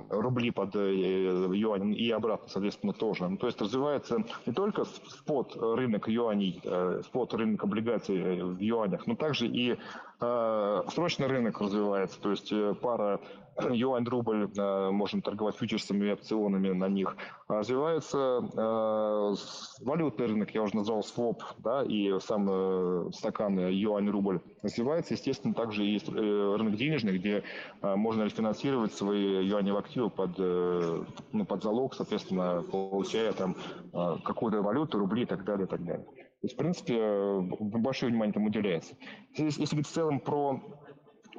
рубли, под юань и обратно, соответственно, тоже. Ну, то есть развивается не только спот рынок юаней, спот рынок облигаций в юанях, но также и э, срочный рынок развивается, то есть пара юань-рубль, можем торговать фьючерсами и опционами на них. Развивается э, валютный рынок, я уже назвал своп, да, и сам э, стакан юань-рубль. Развивается, естественно, также и э, рынок денежный, где э, можно рефинансировать свои юаневые активы под, э, ну, под залог, соответственно, получая там э, какую-то валюту, рубли и так далее, и так далее. То есть, в принципе, э, большое внимание там уделяется. Если, если в целом про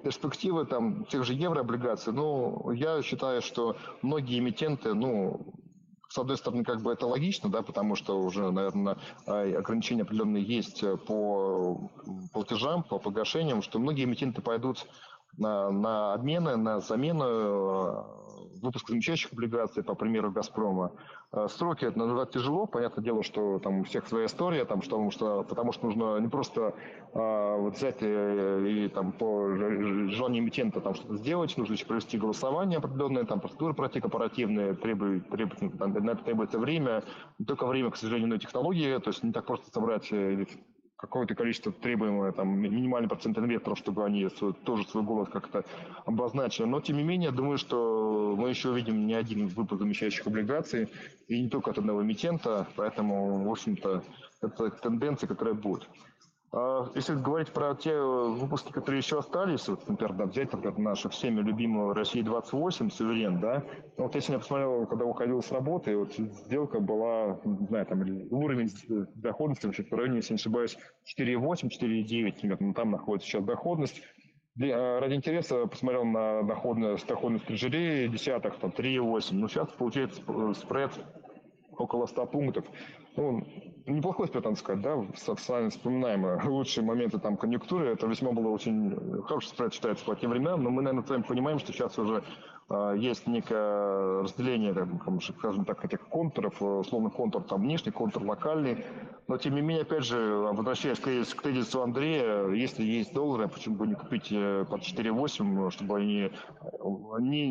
перспективы там тех же еврооблигаций, ну, я считаю, что многие эмитенты, ну, с одной стороны, как бы это логично, да, потому что уже, наверное, ограничения определенные есть по платежам, по погашениям, что многие эмитенты пойдут на, на обмены, на замену выпуска замещающих облигаций, по примеру «Газпрома». Сроки это назвать тяжело, понятное дело, что там у всех своя история, там, что, что, потому что нужно не просто а, вот взять и, и там, по желанию эмитента там, что-то сделать, нужно еще провести голосование определенное, там, процедуры пройти корпоративные, требуют, требуют, там, на это требуется время, не только время, к сожалению, на технологии, то есть не так просто собрать какое-то количество требуемое, там, минимальный процент инвесторов, чтобы они свой, тоже свой голос как-то обозначили. Но, тем не менее, думаю, что мы еще увидим не один выпуск замещающих облигаций, и не только от одного эмитента, поэтому, в общем-то, это тенденция, которая будет. Если говорить про те выпуски, которые еще остались, вот, например, да, взять например, нашу всеми любимую «Россия-двадцать восемь», «Суверен», да, вот я сегодня посмотрел, когда уходил с работы, вот сделка была, не знаю, там уровень доходности, в районе, если не ошибаюсь, четыре восемь - четыре девять, ну, там находится сейчас доходность. Для, ради интереса посмотрел на доходность, доходность трежерей, десятых, там, три восемь, ну, сейчас получается спред около ста пунктов. Ну, неплохой спред, надо сказать, да, сами вспоминаем лучшие моменты там конъюнктуры, это весьма было очень хороший спред, считается, по тем временам, но мы, наверное, с вами понимаем, что сейчас уже э, есть некое разделение, там, скажем так, этих контуров, условно контур там внешний, контур локальный, но, тем не менее, опять же, возвращаясь к тезису Андрея, если есть доллары, почему бы не купить под четыре восемь, чтобы они, они,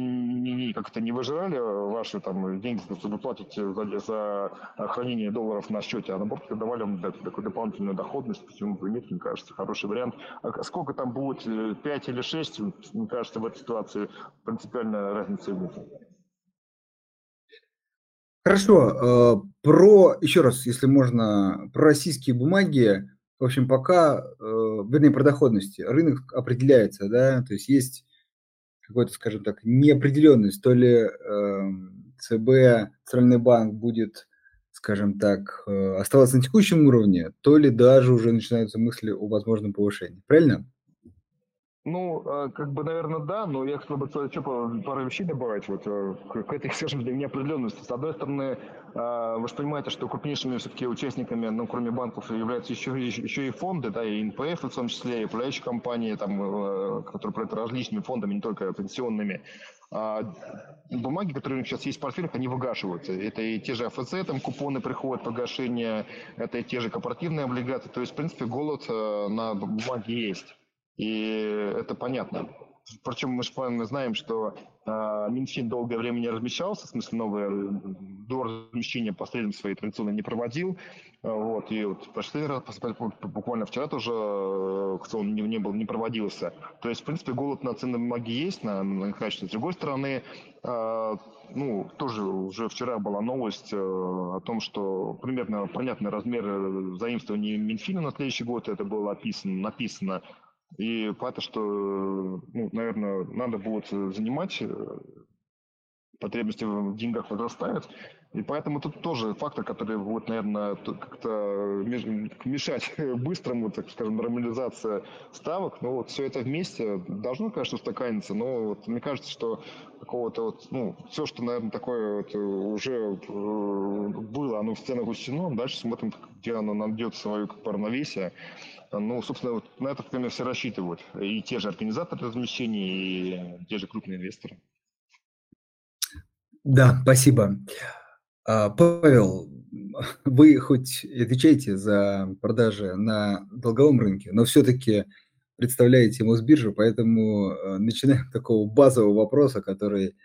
они как-то не выжирали ваши там деньги, чтобы платить за, за хранение долларов на счете, а наоборот, давали вам такую дополнительную доходность, почему бы нет, мне кажется, хороший вариант. А сколько там будет, пять или шесть, мне кажется, в этой ситуации принципиальная разница будет. Хорошо. Про, еще раз, если можно, про российские бумаги, в общем, пока, вернее, про доходности. Рынок определяется, да, то есть есть какой-то, скажем так, неопределенность, то ли ЦБ, Центральный банк будет, скажем так, оставаться на текущем уровне, то ли даже уже начинаются мысли о возможном повышении. Правильно? Ну, как бы, наверное, да, но я хотел бы пару вещей добавить вот, к этой, скажем, для неопределенности. С одной стороны, вы же понимаете, что крупнейшими все-таки участниками, ну, кроме банков, являются еще, еще и фонды, да, и эн пэ эф, в том числе, и управляющие компании, там, которые правят различными фондами, не только пенсионными. А бумаги, которые у них сейчас есть в портфелях, они выгашиваются. Это и те же а эф цэ, там купоны приходят, погашение, это и те же корпоративные облигации. То есть, в принципе, голод на бумаге есть. И это понятно. Причем мы же правильно знаем, что э, Минфин долгое время не размещался, в смысле новое размещение посредством своей традиционной не проводил. Вот, и вот пошли, буквально вчера тоже аукцион не, не, был, не проводился. То есть, в принципе, голод на ценные бумаги есть, на, на качестве. С другой стороны, э, ну, тоже уже вчера была новость э, о том, что примерно понятный размер заимствования Минфина на следующий год, это было описано, написано. И понятно, что, ну, наверное, надо будет занимать, потребности в деньгах возрастают. И поэтому тут тоже фактор, который будет, наверное, как-то мешать быстрому, так скажем, нормализации ставок. Но вот все это вместе должно, конечно, устаканиться. Но вот мне кажется, что какого-то вот, ну, все, что, наверное, такое вот уже было, оно в ценах учтено. Дальше смотрим, где оно найдет свое равновесие. Ну, собственно, вот на это, например, все рассчитывают. И те же организаторы размещений, и те же крупные инвесторы. Да, спасибо. Павел, вы хоть отвечаете за продажи на долговом рынке, но все-таки представляете Мосбиржу, поэтому начинаем с такого базового вопроса, который,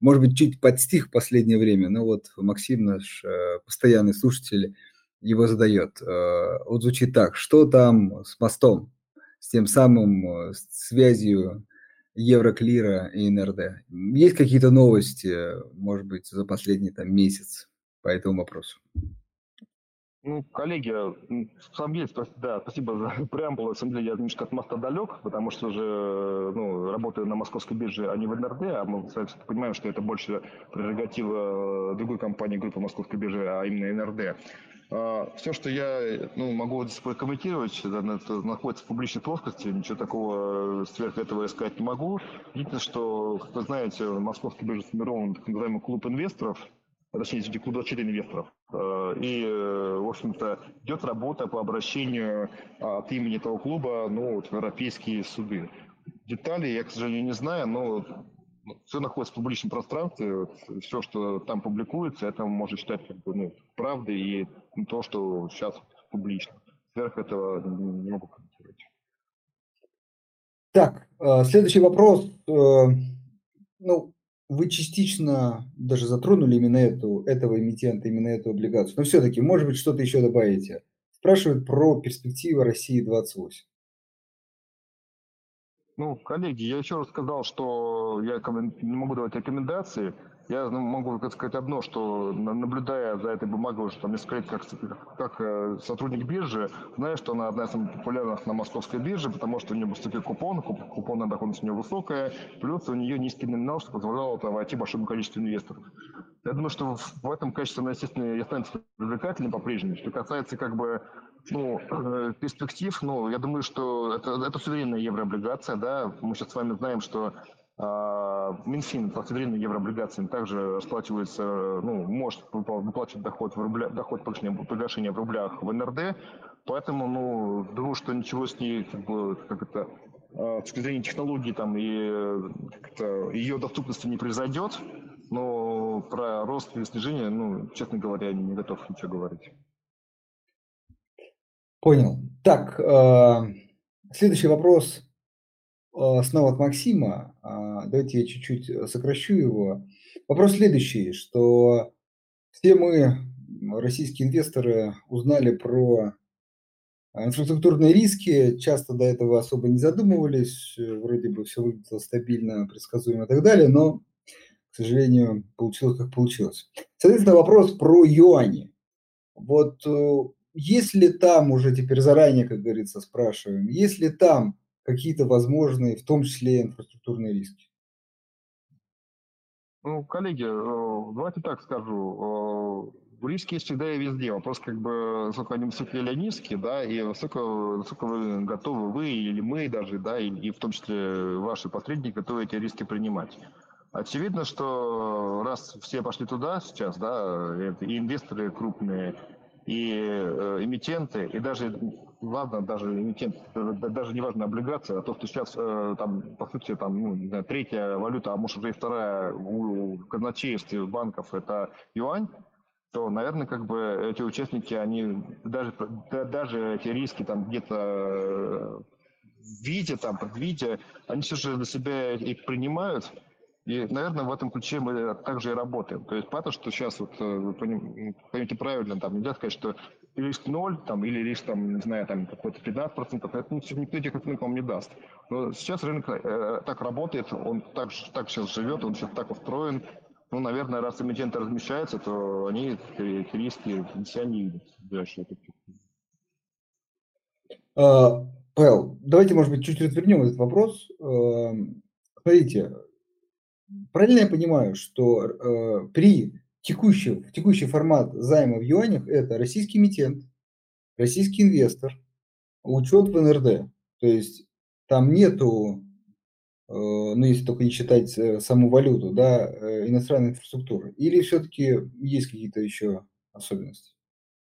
может быть, чуть подстиг в последнее время, но вот Максим, наш постоянный слушатель, его задает. Вот звучит так: что там с мостом, с тем самым с связью Евроклира и эн эр дэ? Есть какие-то новости, может быть, за последний там месяц по этому вопросу? Ну, коллеги, в самом деле, да, спасибо за преамбулу. На самом деле, я немножко от моста далек, потому что уже, ну, работаю на Московской бирже, а не в эн эр дэ, а мы понимаем, что это больше прерогатива другой компании, группы Московской биржи, а именно эн эр дэ. Все, что я, ну, могу прокомментировать, это находится в публичной плоскости, ничего такого сверх этого искать не могу. Единственное, что, как вы знаете, Московская биржа сформирован так называемый клуб инвесторов, точнее, клуб дочерей инвесторов. И, в общем-то, идет работа по обращению от имени этого клуба, ну, в европейские суды. Детали я, к сожалению, не знаю, но все находится в публичном пространстве, все, что там публикуется, это можно считать, как бы, ну, правдой и то, что сейчас публично. Сверх этого не могу комментировать. Так, следующий вопрос. Ну, вы частично даже затронули именно эту, этого эмитента, именно эту облигацию, но все-таки, может быть, что-то еще добавите. Спрашивают про перспективы России двадцать восемь. Ну, коллеги, я еще раз сказал, что я не могу давать рекомендации. Я могу сказать одно, что, наблюдая за этой бумагой уже там несколько лет, как, как сотрудник биржи, знаю, что она одна из самых популярных на Московской бирже, потому что у нее высокий купон, купонная доходность у нее высокая, плюс у нее низкий номинал, что позволяло там войти большому количеству инвесторов. Я думаю, что в этом качестве она, естественно, и останется привлекательной по-прежнему. Что касается, как бы, ну, перспектив, ну, я думаю, что это, это суверенная еврооблигация, да, мы сейчас с вами знаем, что Минфин по суверенным еврооблигациям также расплачивается, ну, может выплачивать доход в рубля, доход погашения в рублях в эн эр дэ, поэтому, ну, думаю, что ничего с ней, как бы, как это, с точки зрения технологий там и как-то ее доступности не произойдет, но про рост или снижение, ну, честно говоря, я не готов ничего говорить. Понял. Так, следующий вопрос. Снова от Максима, давайте я чуть-чуть сокращу его. Вопрос следующий, что все мы, российские инвесторы, узнали про инфраструктурные риски, часто до этого особо не задумывались, вроде бы все выглядело стабильно, предсказуемо и так далее, но, к сожалению, получилось как получилось. Соответственно, вопрос про юани. Вот если там уже теперь заранее, как говорится, спрашиваем, если там какие-то возможные, в том числе инфраструктурные риски? Ну, коллеги, давайте так скажу. Риски есть всегда и везде. Вопрос, как бы, насколько они высокие или низкие, да, и насколько, насколько вы готовы, вы или мы даже, да, и, и в том числе ваши посредники, готовы эти риски принимать. Очевидно, что раз все пошли туда сейчас, да, и инвесторы крупные, и эмитенты, и даже, ладно, даже эмитент, даже не важно облигация, а то, что сейчас там, по сути, там, ну, не знаю, третья валюта, а может уже и вторая у казначейства банков это юань, то, наверное, как бы эти участники, они даже, даже эти риски там где-то виде, там, подвиде, они все же на себя их принимают. И, наверное, в этом ключе мы также и работаем. То есть, потому что сейчас, вот, вы поймите правильно, там нельзя сказать, что риск ноль, там, или риск, там, не знаю, там, какой-то пятнадцать процентов, это никто этих оценок вам не даст. Но сейчас рынок э, так работает, он так, так сейчас живет, он сейчас так устроен. Ну, наверное, раз эмитенты размещаются, то они эти риски себя не видят. Дальше. А, Павел, давайте, может быть, чуть развернем этот вопрос. А, смотрите, правильно я понимаю, что э, при текущем, текущий формат займа в юанях это российский эмитент, российский инвестор, учет в эн эр дэ. То есть там нету, э, ну если только не считать э, саму валюту, да, э, иностранной инфраструктуры. Или все-таки есть какие-то еще особенности?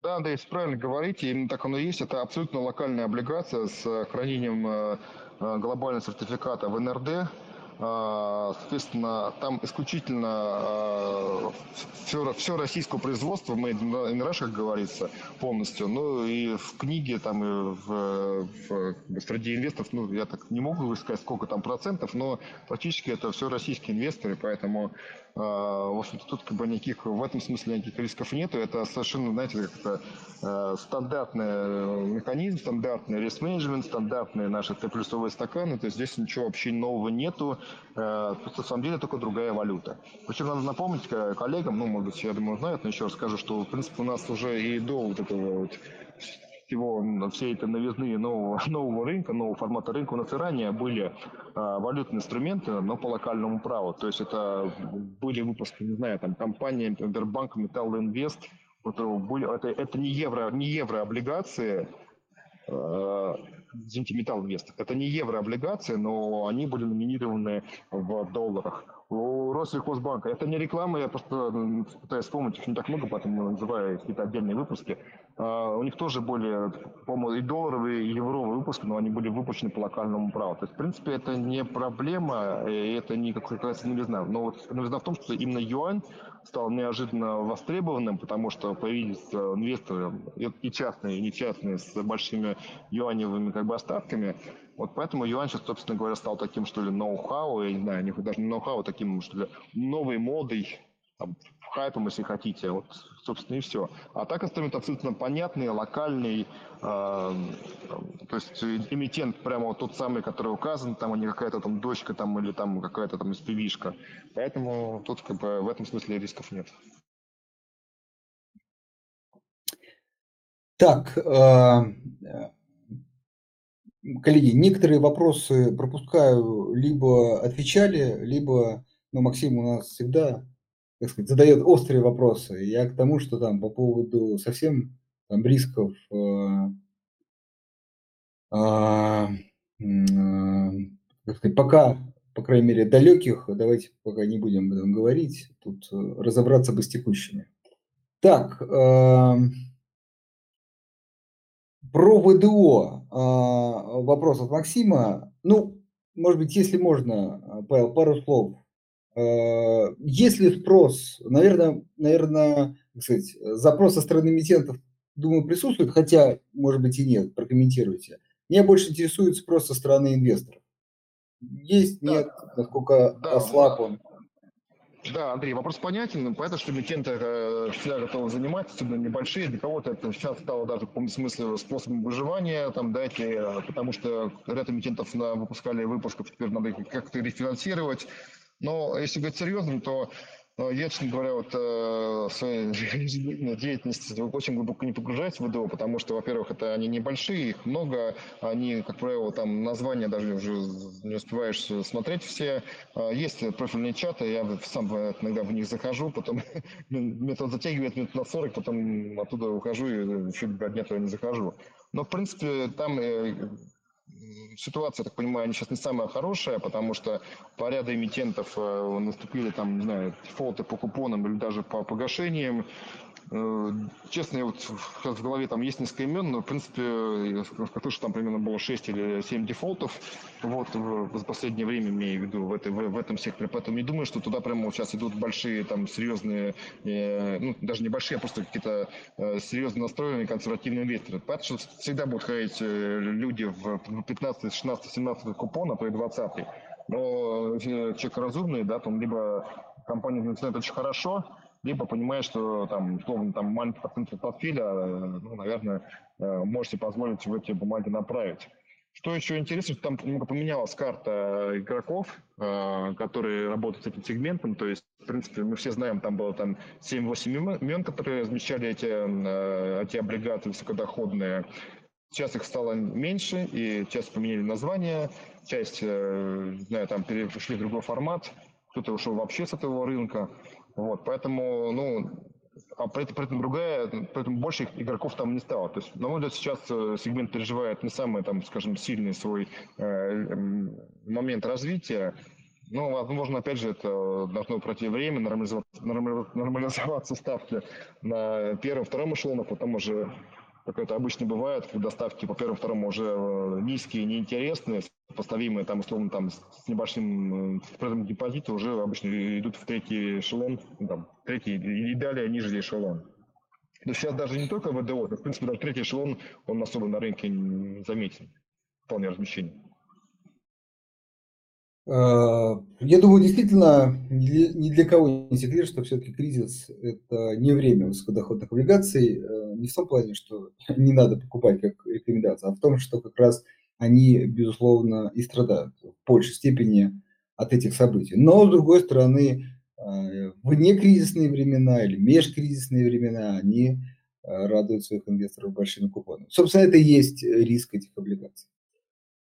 Да, да, если правильно говорите, именно так оно и есть. Это абсолютно локальная облигация с хранением э, глобального сертификата в эн эр дэ. Соответственно, там исключительно э, все, все российского производства, made in Russia, как говорится, полностью. Ну и в книге, там, и в, в, среди инвесторов, ну я так не могу сказать, сколько там процентов, но практически это все российские инвесторы, поэтому э, в общем-то тут как бы никаких, в этом смысле никаких рисков нету. Это совершенно, знаете, как-то э, стандартный механизм, стандартный риск-менеджмент, стандартные наши Т-плюсовые стаканы, то есть здесь ничего вообще нового нету. Просто, на самом деле, только другая валюта. Причем надо напомнить коллегам, ну, может быть, я думаю, знают, но еще раз скажу, что, в принципе, у нас уже и до вот этого вот всего, всей этой новизны нового, нового рынка, нового формата рынка, у нас и ранее были а, валютные инструменты, но по локальному праву. То есть это были выпуски, не знаю, там, компании, Сбербанк, Металлоинвест, вот, это, это не евро, не еврооблигации, а, извините, Металлоинвест. Это не еврооблигации, но они были номинированы в долларах. У Россельхозбанка. Это не реклама, я просто пытаюсь вспомнить, их не так много, поэтому называю какие-то отдельные выпуски. У них тоже были, по-моему, и долларовые, и евровые выпуски, но они были выпущены по локальному праву. То есть, в принципе, это не проблема, и это не какая-то новизна. Но вот новизна в том, что именно юань стал неожиданно востребованным, потому что появились инвесторы, и частные, и нечастные, с большими юаневыми как бы остатками. Вот поэтому юань сейчас, собственно говоря, стал таким, что ли, ноу-хау, я не знаю, даже не ноу-хау, а таким, что ли, новой модой, там, хайпом, если хотите. Вот, собственно, и все. А так инструмент абсолютно понятный, локальный, э, то есть эмитент прямо вот тот самый, который указан, там, а не какая-то там дочка там, или там какая-то там эс пи ви-шка. Поэтому тут как бы в этом смысле рисков нет. Так, э... коллеги, некоторые вопросы пропускаю, либо отвечали, либо, ну, Максим у нас всегда, так сказать, задает острые вопросы. Я к тому, что там по поводу совсем там рисков э, э, э, так сказать, пока, по крайней мере, далеких, давайте пока не будем об этом говорить, тут разобраться бы с текущими. Так, э, про вэ дэ о вопрос от Максима. Ну, может быть, если можно, Павел, пару слов. Есть ли спрос? Наверное, наверное, как сказать, запрос со стороны эмитентов, думаю, присутствует, хотя, может быть, и нет, прокомментируйте. Меня больше интересует спрос со стороны инвесторов. Есть, да. Нет, насколько да, ослаб он? Да, Андрей, вопрос понятен, поэтому что эмитенты всегда готовы заниматься, особенно небольшие, для кого-то это сейчас стало даже в полном смысле способом выживания, там, дайте, потому что ряд эмитентов выпускали выпусков, теперь надо их как-то рефинансировать. Но если говорить серьезно, то я, честно говоря, вот, в своей деятельности очень глубоко не погружаюсь в вэ дэ о, потому что, во-первых, это они небольшие, их много, они, как правило, там названия даже уже не успеваешь смотреть все. Есть профильные чаты, я сам иногда в них захожу, потом меня там затягивает минут на сорок, потом оттуда ухожу и еще два дня туда не захожу. Но, в принципе, там... Ситуация, я так понимаю, сейчас не самая хорошая, потому что по ряду эмитентов наступили там, не знаю, дефолты по купонам или даже по погашениям. Честно, вот сейчас в голове там есть несколько имен, но в принципе, я скажу, что там примерно было шесть или семь дефолтов вот, в последнее время, имею в виду, в, этой, в этом секторе. Поэтому не думаю, что туда прямо вот сейчас идут большие, там, серьезные, э, ну, даже не большие, а просто какие-то э, серьезно настроенные консервативные инвесторы. Потому что всегда будут ходить люди в пятнадцать, шестнадцать, семнадцать купона, то и двадцать. Но человек разумный, да, там либо компания функционирует очень хорошо, либо понимаешь, что там, условно, там маленький процент портфеля, ну, наверное, можете позволить в эти бумаги направить. Что еще интересно, что там немного поменялась карта игроков, которые работают с этим сегментом. То есть, в принципе, мы все знаем, там было там семь-восемь имен, которые размещали эти, эти облигации высокодоходные. Сейчас их стало меньше, и часть поменяли название, часть, не знаю, там перешли в другой формат, кто-то ушел вообще с этого рынка. Вот, поэтому, ну, а при этом, при этом другая, поэтому больше игроков там не стало. То есть, на мой взгляд, сейчас сегмент переживает не самый, там, скажем, сильный свой э, момент развития. Но, возможно, опять же, это должно пройти время, нормализоваться, нормализоваться ставки на первом, втором эшелонах, потому что как это обычно бывает, когда ставки по первому, второму уже низкие, неинтересные, сопоставимые там, условно, там, с небольшим спредом депозита уже обычно идут в третий эшелон, там, третий и далее ниже эшелон. Но сейчас даже не только ВДО, но, в принципе, даже третий эшелон, он особо на рынке не заметен, вполне размещение. Я думаю, действительно, ни для кого не секрет, что все-таки кризис – это не время высокодоходных облигаций. Не в том плане, что не надо покупать как рекомендация, а в том, что как раз они, безусловно, и страдают в большей степени от этих событий. Но, с другой стороны, в некризисные времена или межкризисные времена они радуют своих инвесторов большими купонами. Собственно, это и есть риск этих облигаций.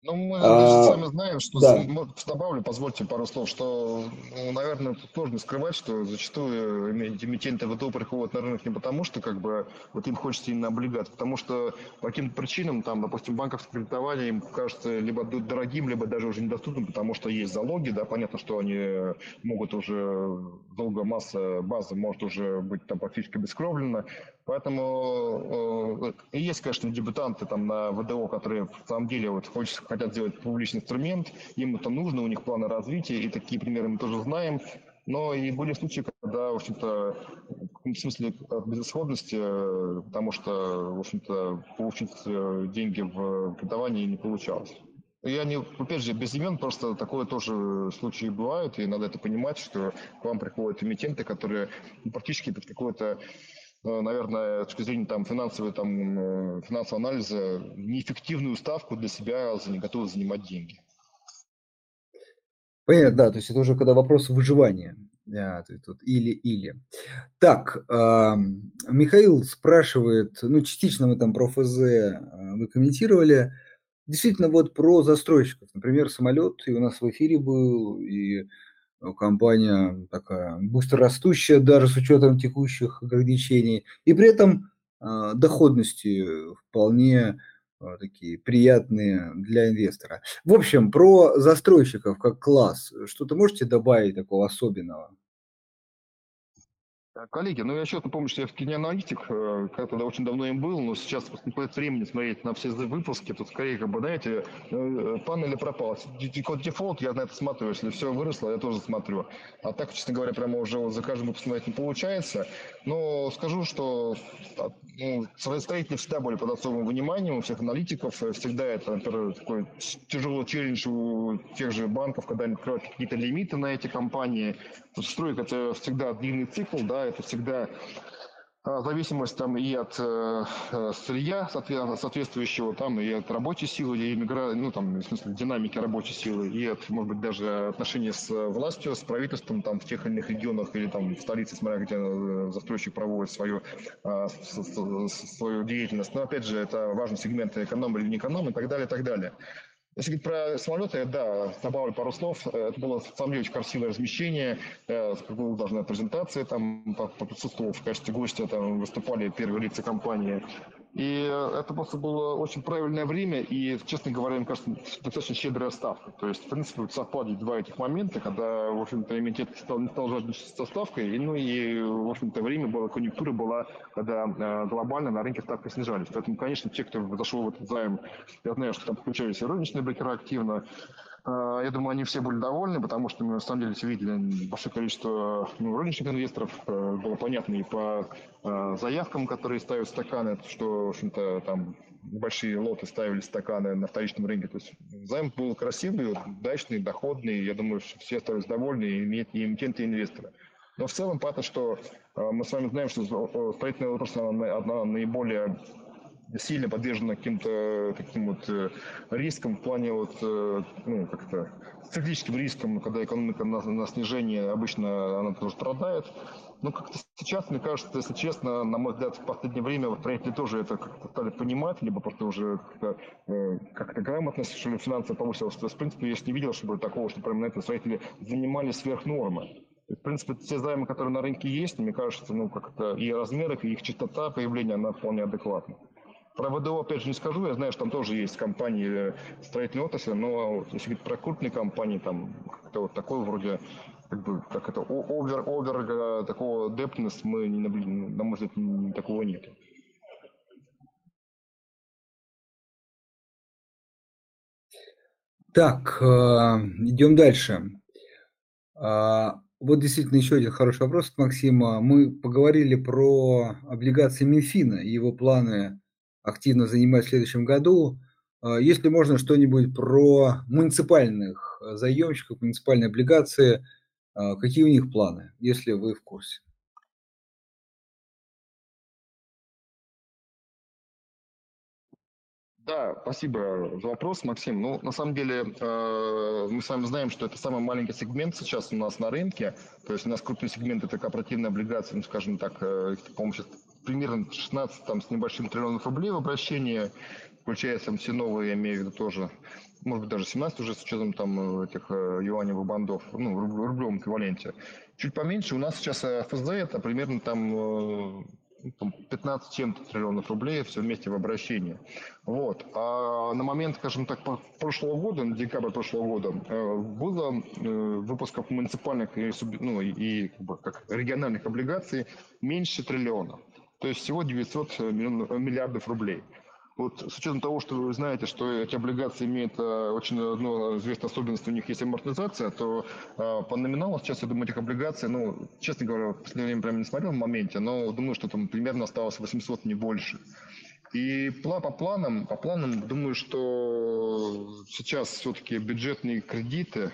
Ну, мы а, же сами знаем, что, да. Добавлю, позвольте пару слов, что, ну, наверное, тут сложно скрывать, что зачастую эмитенты ВДО приходят на рынок не потому, что как бы вот им хочется именно облигаций, потому что по каким-то причинам, там, допустим, банковское кредитование им кажется либо дорогим, либо даже уже недоступным, потому что есть залоги, да, понятно, что они могут уже, долго масса базы может уже быть там практически обескровлена, поэтому э, есть, конечно, дебютанты там на ВДО, которые в самом деле вот хочется хотят сделать публичный инструмент, им это нужно, у них планы развития, и такие примеры мы тоже знаем. Но и были случаи, когда, в общем-то, в смысле от безысходности, потому что, в общем-то, получить деньги в кредитовании не получалось. Я не, опять же, без имен, просто такое тоже случаи бывают, и надо это понимать, что к вам приходят эмитенты, которые практически под какое-то, наверное, с точки зрения там, финансового, там, финансового анализа, неэффективную ставку для себя готовы занимать деньги. Понятно, да, то есть это уже когда вопрос выживания. Или-или. Так, Михаил спрашивает, ну, частично мы там про ФЗ мы комментировали, действительно, вот про застройщиков, например, Самолет, и у нас в эфире был, и... Компания такая быстро растущая, даже с учетом текущих ограничений. И при этом э, доходности вполне э, такие приятные для инвестора. В общем, про застройщиков как класс. Что-то можете добавить такого особенного? Коллеги, ну я честно помню, что я в кинеаналитик, когда очень давно им был, но сейчас просто не хватит времени смотреть на все выпуски, тут скорее, как бы, знаете, пан или пропал. Дефолт, я на это смотрю, если все выросло, я тоже смотрю. А так, честно говоря, прямо уже вот за каждым выпуском не получается. Но скажу, что ну, строители всегда были под особым вниманием у всех аналитиков, всегда это, например, такой тяжелый челлендж у тех же банков, когда они открывают какие-то лимиты на эти компании. Стройка – это всегда длинный цикл, да, это всегда зависимость там и от э, сырья соответствующего, там, и от рабочей силы, и мигра... ну, там, в смысле, динамики рабочей силы, и от, может быть, даже отношений с властью, с правительством там, в тех или иных регионах или там, в столице, смотря где застройщик проводит свою, э, свою деятельность. Но, опять же, это важный сегмент эконом или не эконом и так далее, и так далее. Если говорить про самолеты, да, добавлю пару слов. Это было, сам очень красивое размещение, была даже презентация, там присутствовал в качестве гостя, там выступали первые лица компании. И это просто было очень правильное время, и, честно говоря, мне кажется, достаточно щедрая ставка. То есть, в принципе, совпали два этих момента, когда, в общем-то, эмитент не стал жаждать со ставкой, ну и, в общем-то, время было, конъюнктура была, когда глобально на рынке ставки снижались. Поэтому, конечно, те, кто зашел в этот займ, я знаю, что там включались и розничные брокеры активно, Я думаю, они все были довольны, потому что мы на самом деле все видели большое количество ну, розничных инвесторов. Было понятно и по заявкам, которые ставят стаканы, что, в общем-то, там большие лоты ставили стаканы на вторичном рынке. То есть займ был красивый, удачный, доходный. Я думаю, что все остались довольны, и эмитенты, и инвесторы. Но в целом понятно, что мы с вами знаем, что строительная отрасль одна наиболее сильно подвержена каким-то таким вот рискам в плане вот, ну, как-то циклическим риском, когда экономика на, на снижение обычно она тоже страдает. Ну, как-то сейчас, мне кажется, если честно, на мой взгляд, в последнее время вот строители тоже это как-то стали понимать, либо просто уже как-то, э, как-то грамотно, что ли, финансово повысилось. То есть, в принципе, я же не видел, чтобы такого, что прямо на это строители занимались сверх нормы. В принципе, те займы, которые на рынке есть, мне кажется, ну, как-то и размеры, и их частота появления, она вполне адекватна. Про ВДО, опять же, не скажу. Я знаю, что там тоже есть компании строительной отрасли, но если говорить про крупные компании, там как-то вот такой вроде, как бы, как это, овер, овер, такого дептнес мы не наблюдали, на мой взгляд, такого нет. Так, идем дальше. Вот действительно еще один хороший вопрос от Максима. Мы поговорили про облигации Минфина и его планы активно занимать в следующем году. Если можно что-нибудь про муниципальных заемщиков, муниципальные облигации, какие у них планы, если вы в курсе? Да, спасибо за вопрос, Максим. Ну, на самом деле, мы с вами знаем, что это самый маленький сегмент сейчас у нас на рынке. То есть у нас крупный сегмент – это корпоративные облигации, ну, скажем так, по-моему, сейчас примерно шестнадцать там, с небольшим триллионов рублей в обращении, включая там, все новые, я имею в виду тоже, может быть, даже семнадцать уже с учетом там, этих юаневых бандов, ну, в рублевом эквиваленте. Чуть поменьше у нас сейчас ФСД – это примерно там… пятнадцать чем-то триллионов рублей все вместе в обращении. Вот. А на момент, скажем так, прошлого года, на декабрь прошлого года, было выпусков муниципальных и, ну, и как бы, как региональных облигаций меньше триллиона. То есть всего девятьсот миллиардов рублей. Вот с учетом того, что вы знаете, что эти облигации имеют очень одну известную особенность, у них есть амортизация, то по номиналу сейчас, я думаю, этих облигаций, ну, честно говоря, в последнее время прям не смотрел в моменте, но думаю, что там примерно осталось восемьсот, не больше. И по планам, по планам, думаю, что сейчас все-таки бюджетные кредиты,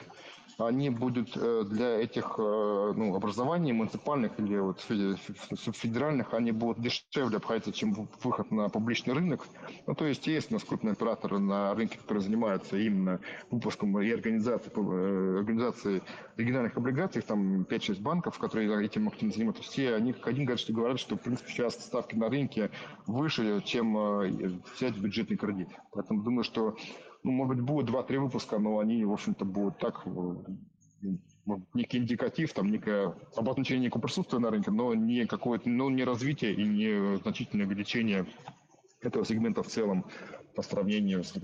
они будут для этих ну, образований муниципальных или вот федеральных, они будут дешевле обходиться, чем выход на публичный рынок. Ну, то есть есть у нас крупные операторы на рынке, которые занимаются именно выпуском и организацией, организацией региональных облигаций, там пять-шесть банков, которые этим активно занимаются. Все они как один говорят, что, говорят, что в принципе сейчас ставки на рынке выше, чем взять бюджетный кредит. Поэтому думаю, что ну, может быть, будет два-три выпуска, но они, в общем-то, будут так, некий индикатив, там, некое обозначение некого присутствия на рынке, но не какое-то, ну, не развитие и не значительное увеличение этого сегмента в целом по сравнению с...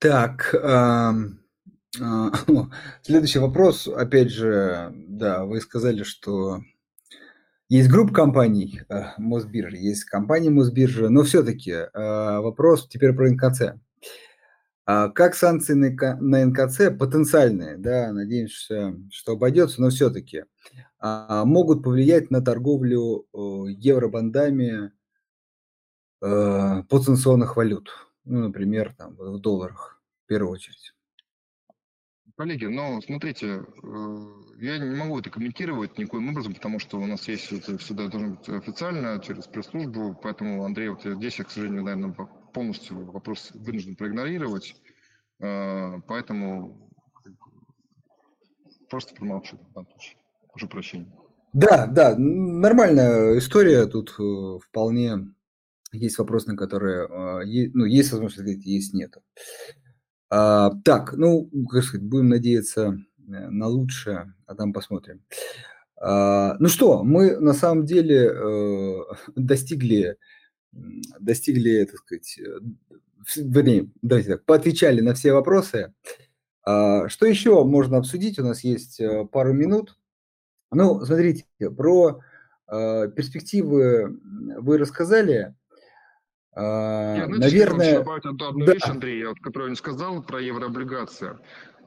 Так, э, э, следующий вопрос, опять же, да, вы сказали, что... Есть группа компаний э, Мосбиржи, есть компании Мосбиржи, но все-таки э, вопрос теперь про эн ка цэ. А как санкции на, на эн ка цэ потенциальные, да, надеемся, что обойдется, но все-таки а, могут повлиять на торговлю э, евробандами э, подсанкционных валют, ну, например, там, в долларах в первую очередь? Коллеги, ну, смотрите, я не могу это комментировать никаким образом, потому что у нас есть это всегда должно быть официально, через пресс-службу, поэтому, Андрей, вот здесь я, к сожалению, наверное, полностью вопрос вынужден проигнорировать, поэтому просто промолчу, прошу прощения. Да, да, нормальная история, тут вполне есть вопросы, на которые, ну, есть возможность ответить, есть нет. А, так, ну, как сказать, будем надеяться на лучшее, а там посмотрим. А, ну что, мы на самом деле э, достигли, достигли, так сказать, вернее, давайте так, поотвечали на все вопросы. А, что еще можно обсудить? У нас есть пару минут. Ну, смотрите, про э, перспективы вы рассказали. А, знаете, наверное... Я хочу добавить одну да. вещь, Андрей, которую я не сказал, про еврооблигации.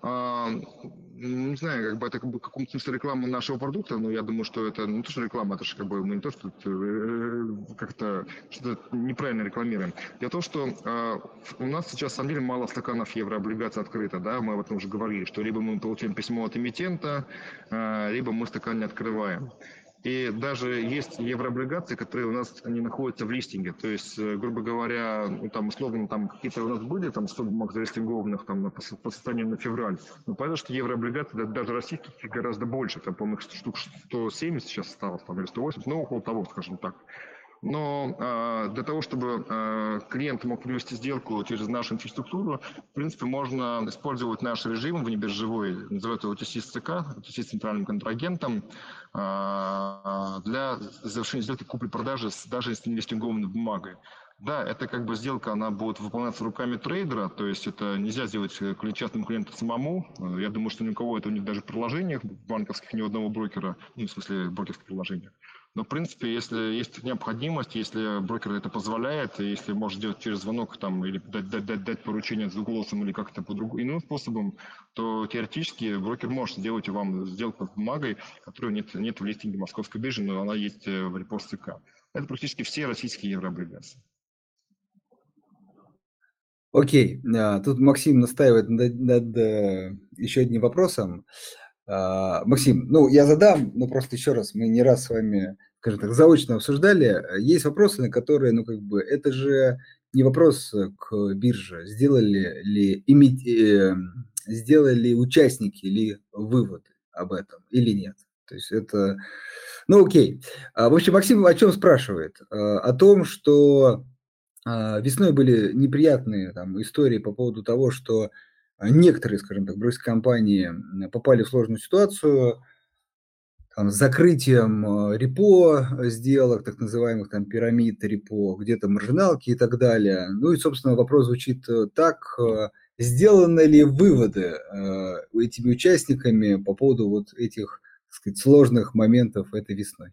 А, не знаю, как бы это как бы, в каком смысле реклама нашего продукта, но я думаю, что это не то, что реклама, это же как бы мы не то, что как-то что-то неправильно рекламируем. Дело в том, что а, у нас сейчас, на самом деле, мало стаканов еврооблигаций открыто, да, мы об этом уже говорили, что либо мы получаем письмо от эмитента, а, либо мы стакан не открываем. И даже есть еврооблигации, которые у нас не находятся в листинге. То есть, грубо говоря, ну, там условно там какие-то у нас были там сто бумаг залистингованных там, по состоянию на февраль. Но понятно, что еврооблигации даже российских гораздо больше. Там, по-моему, их штук сто семьдесят сейчас стало, там, или сто восемьдесят, но около того, скажем так. Но э, для того, чтобы э, клиент мог привести сделку через нашу инфраструктуру, в принципе, можно использовать наш режим внебиржевой, называют его О Ти Си с Цэ Ка, О Ти Си с центральным контрагентом, э, для завершения сделки купли-продажи с, даже с нелистингованной бумагой. Да, это как бы сделка, она будет выполняться руками трейдера, то есть это нельзя сделать частному клиенту самому. Я думаю, что ни у кого этого нет даже в приложениях банковских, ни у одного брокера, ну, в смысле брокерских приложениях. Но, в принципе, если есть необходимость, если брокер это позволяет, если может делать через звонок там, или дать, дать, дать, дать поручение с голосом или как-то по другому иным способом, то теоретически брокер может сделать вам сделку с бумагой, которой нет, нет в листинге Московской биржи, но она есть в репост ЦК. Это практически все российские еврооблигации. Окей. Тут Максим настаивает над, над еще одним вопросом. Максим, ну я задам, но просто еще раз, мы не раз с вами, скажем так, заочно обсуждали, есть вопросы, на которые, ну как бы, это же не вопрос к бирже, сделали ли, имити, сделали участники ли выводы об этом или нет, то есть это, ну окей. В общем, Максим о чем спрашивает? О том, что весной были неприятные там истории по поводу того, что некоторые, скажем так, брокерские компании попали в сложную ситуацию там, с закрытием репо сделок, так называемых там пирамид репо, где-то маржиналки и так далее. Ну и, собственно, вопрос звучит так, сделаны ли выводы этими участниками по поводу вот этих, так сказать, сложных моментов этой весной?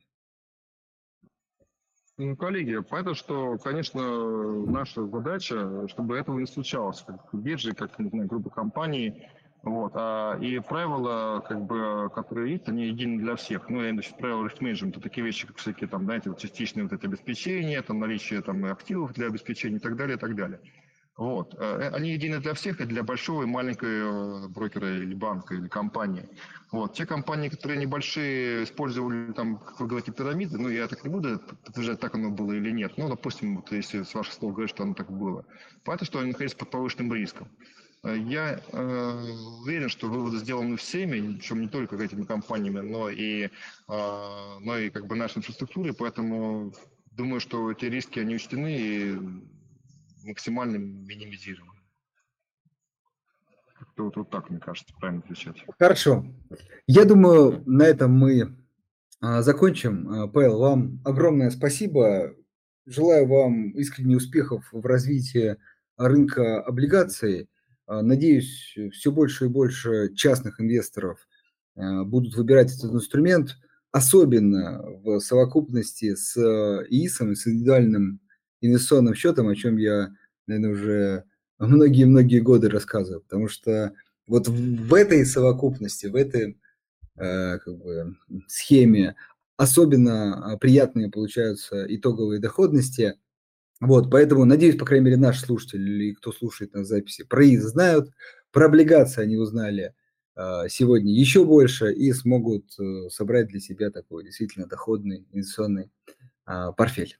Ну, коллеги, поэтому, что, конечно, наша задача, чтобы этого не случалось, как биржи, как, не знаю, группы компаний, вот, а, и правила, как бы, которые есть, они едины для всех, ну, я имею в виду правила риск-менеджмента, такие вещи, как всякие, там, знаете, частичные вот эти обеспечения, там, наличие, там, активов для обеспечения и так далее, и так далее. Вот. Они едины для всех, и для большого и маленького брокера или банка, или компании. Вот. Те компании, которые небольшие, использовали, там, как вы говорите, пирамиды, ну, я так не буду подтверждать, так оно было или нет. Ну, допустим, вот, если с ваших слов говорить, что оно так было. Понятно, что они находились под повышенным риском. Я э, уверен, что выводы сделаны всеми, причем не только этими компаниями, но и, э, но и как бы нашей инфраструктуре, поэтому думаю, что эти риски, они учтены и максимально минимизировано. Как-то вот, вот так, мне кажется, правильно отвечать. Хорошо. Я думаю, на этом мы закончим. Павел, вам огромное спасибо. Желаю вам искренне успехов в развитии рынка облигаций. Надеюсь, все больше и больше частных инвесторов будут выбирать этот инструмент, особенно в совокупности с ИИСом и с индивидуальным инвестиционным счетом, о чем я, наверное, уже многие-многие годы рассказываю, потому что вот в этой совокупности, в этой э, как бы схеме особенно приятные получаются итоговые доходности. Вот, поэтому, надеюсь, по крайней мере, наши слушатели или кто слушает на записи, про ИИС знают, про облигации они узнали э, сегодня еще больше и смогут э, собрать для себя такой действительно доходный инвестиционный э, портфель.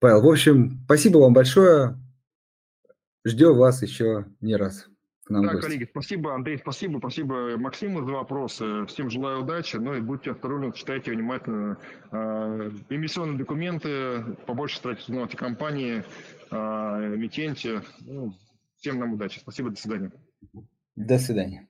Павел, в общем, спасибо вам большое. Ждем вас еще не раз к нам. Да, гости. Коллеги, спасибо, Андрей, спасибо, спасибо Максиму за вопросы. Всем желаю удачи, ну и будьте осторожны, читайте внимательно эмиссионные документы, побольше тратите на эти компании, эмитенте. Ну, всем нам удачи. Спасибо, до свидания. До свидания.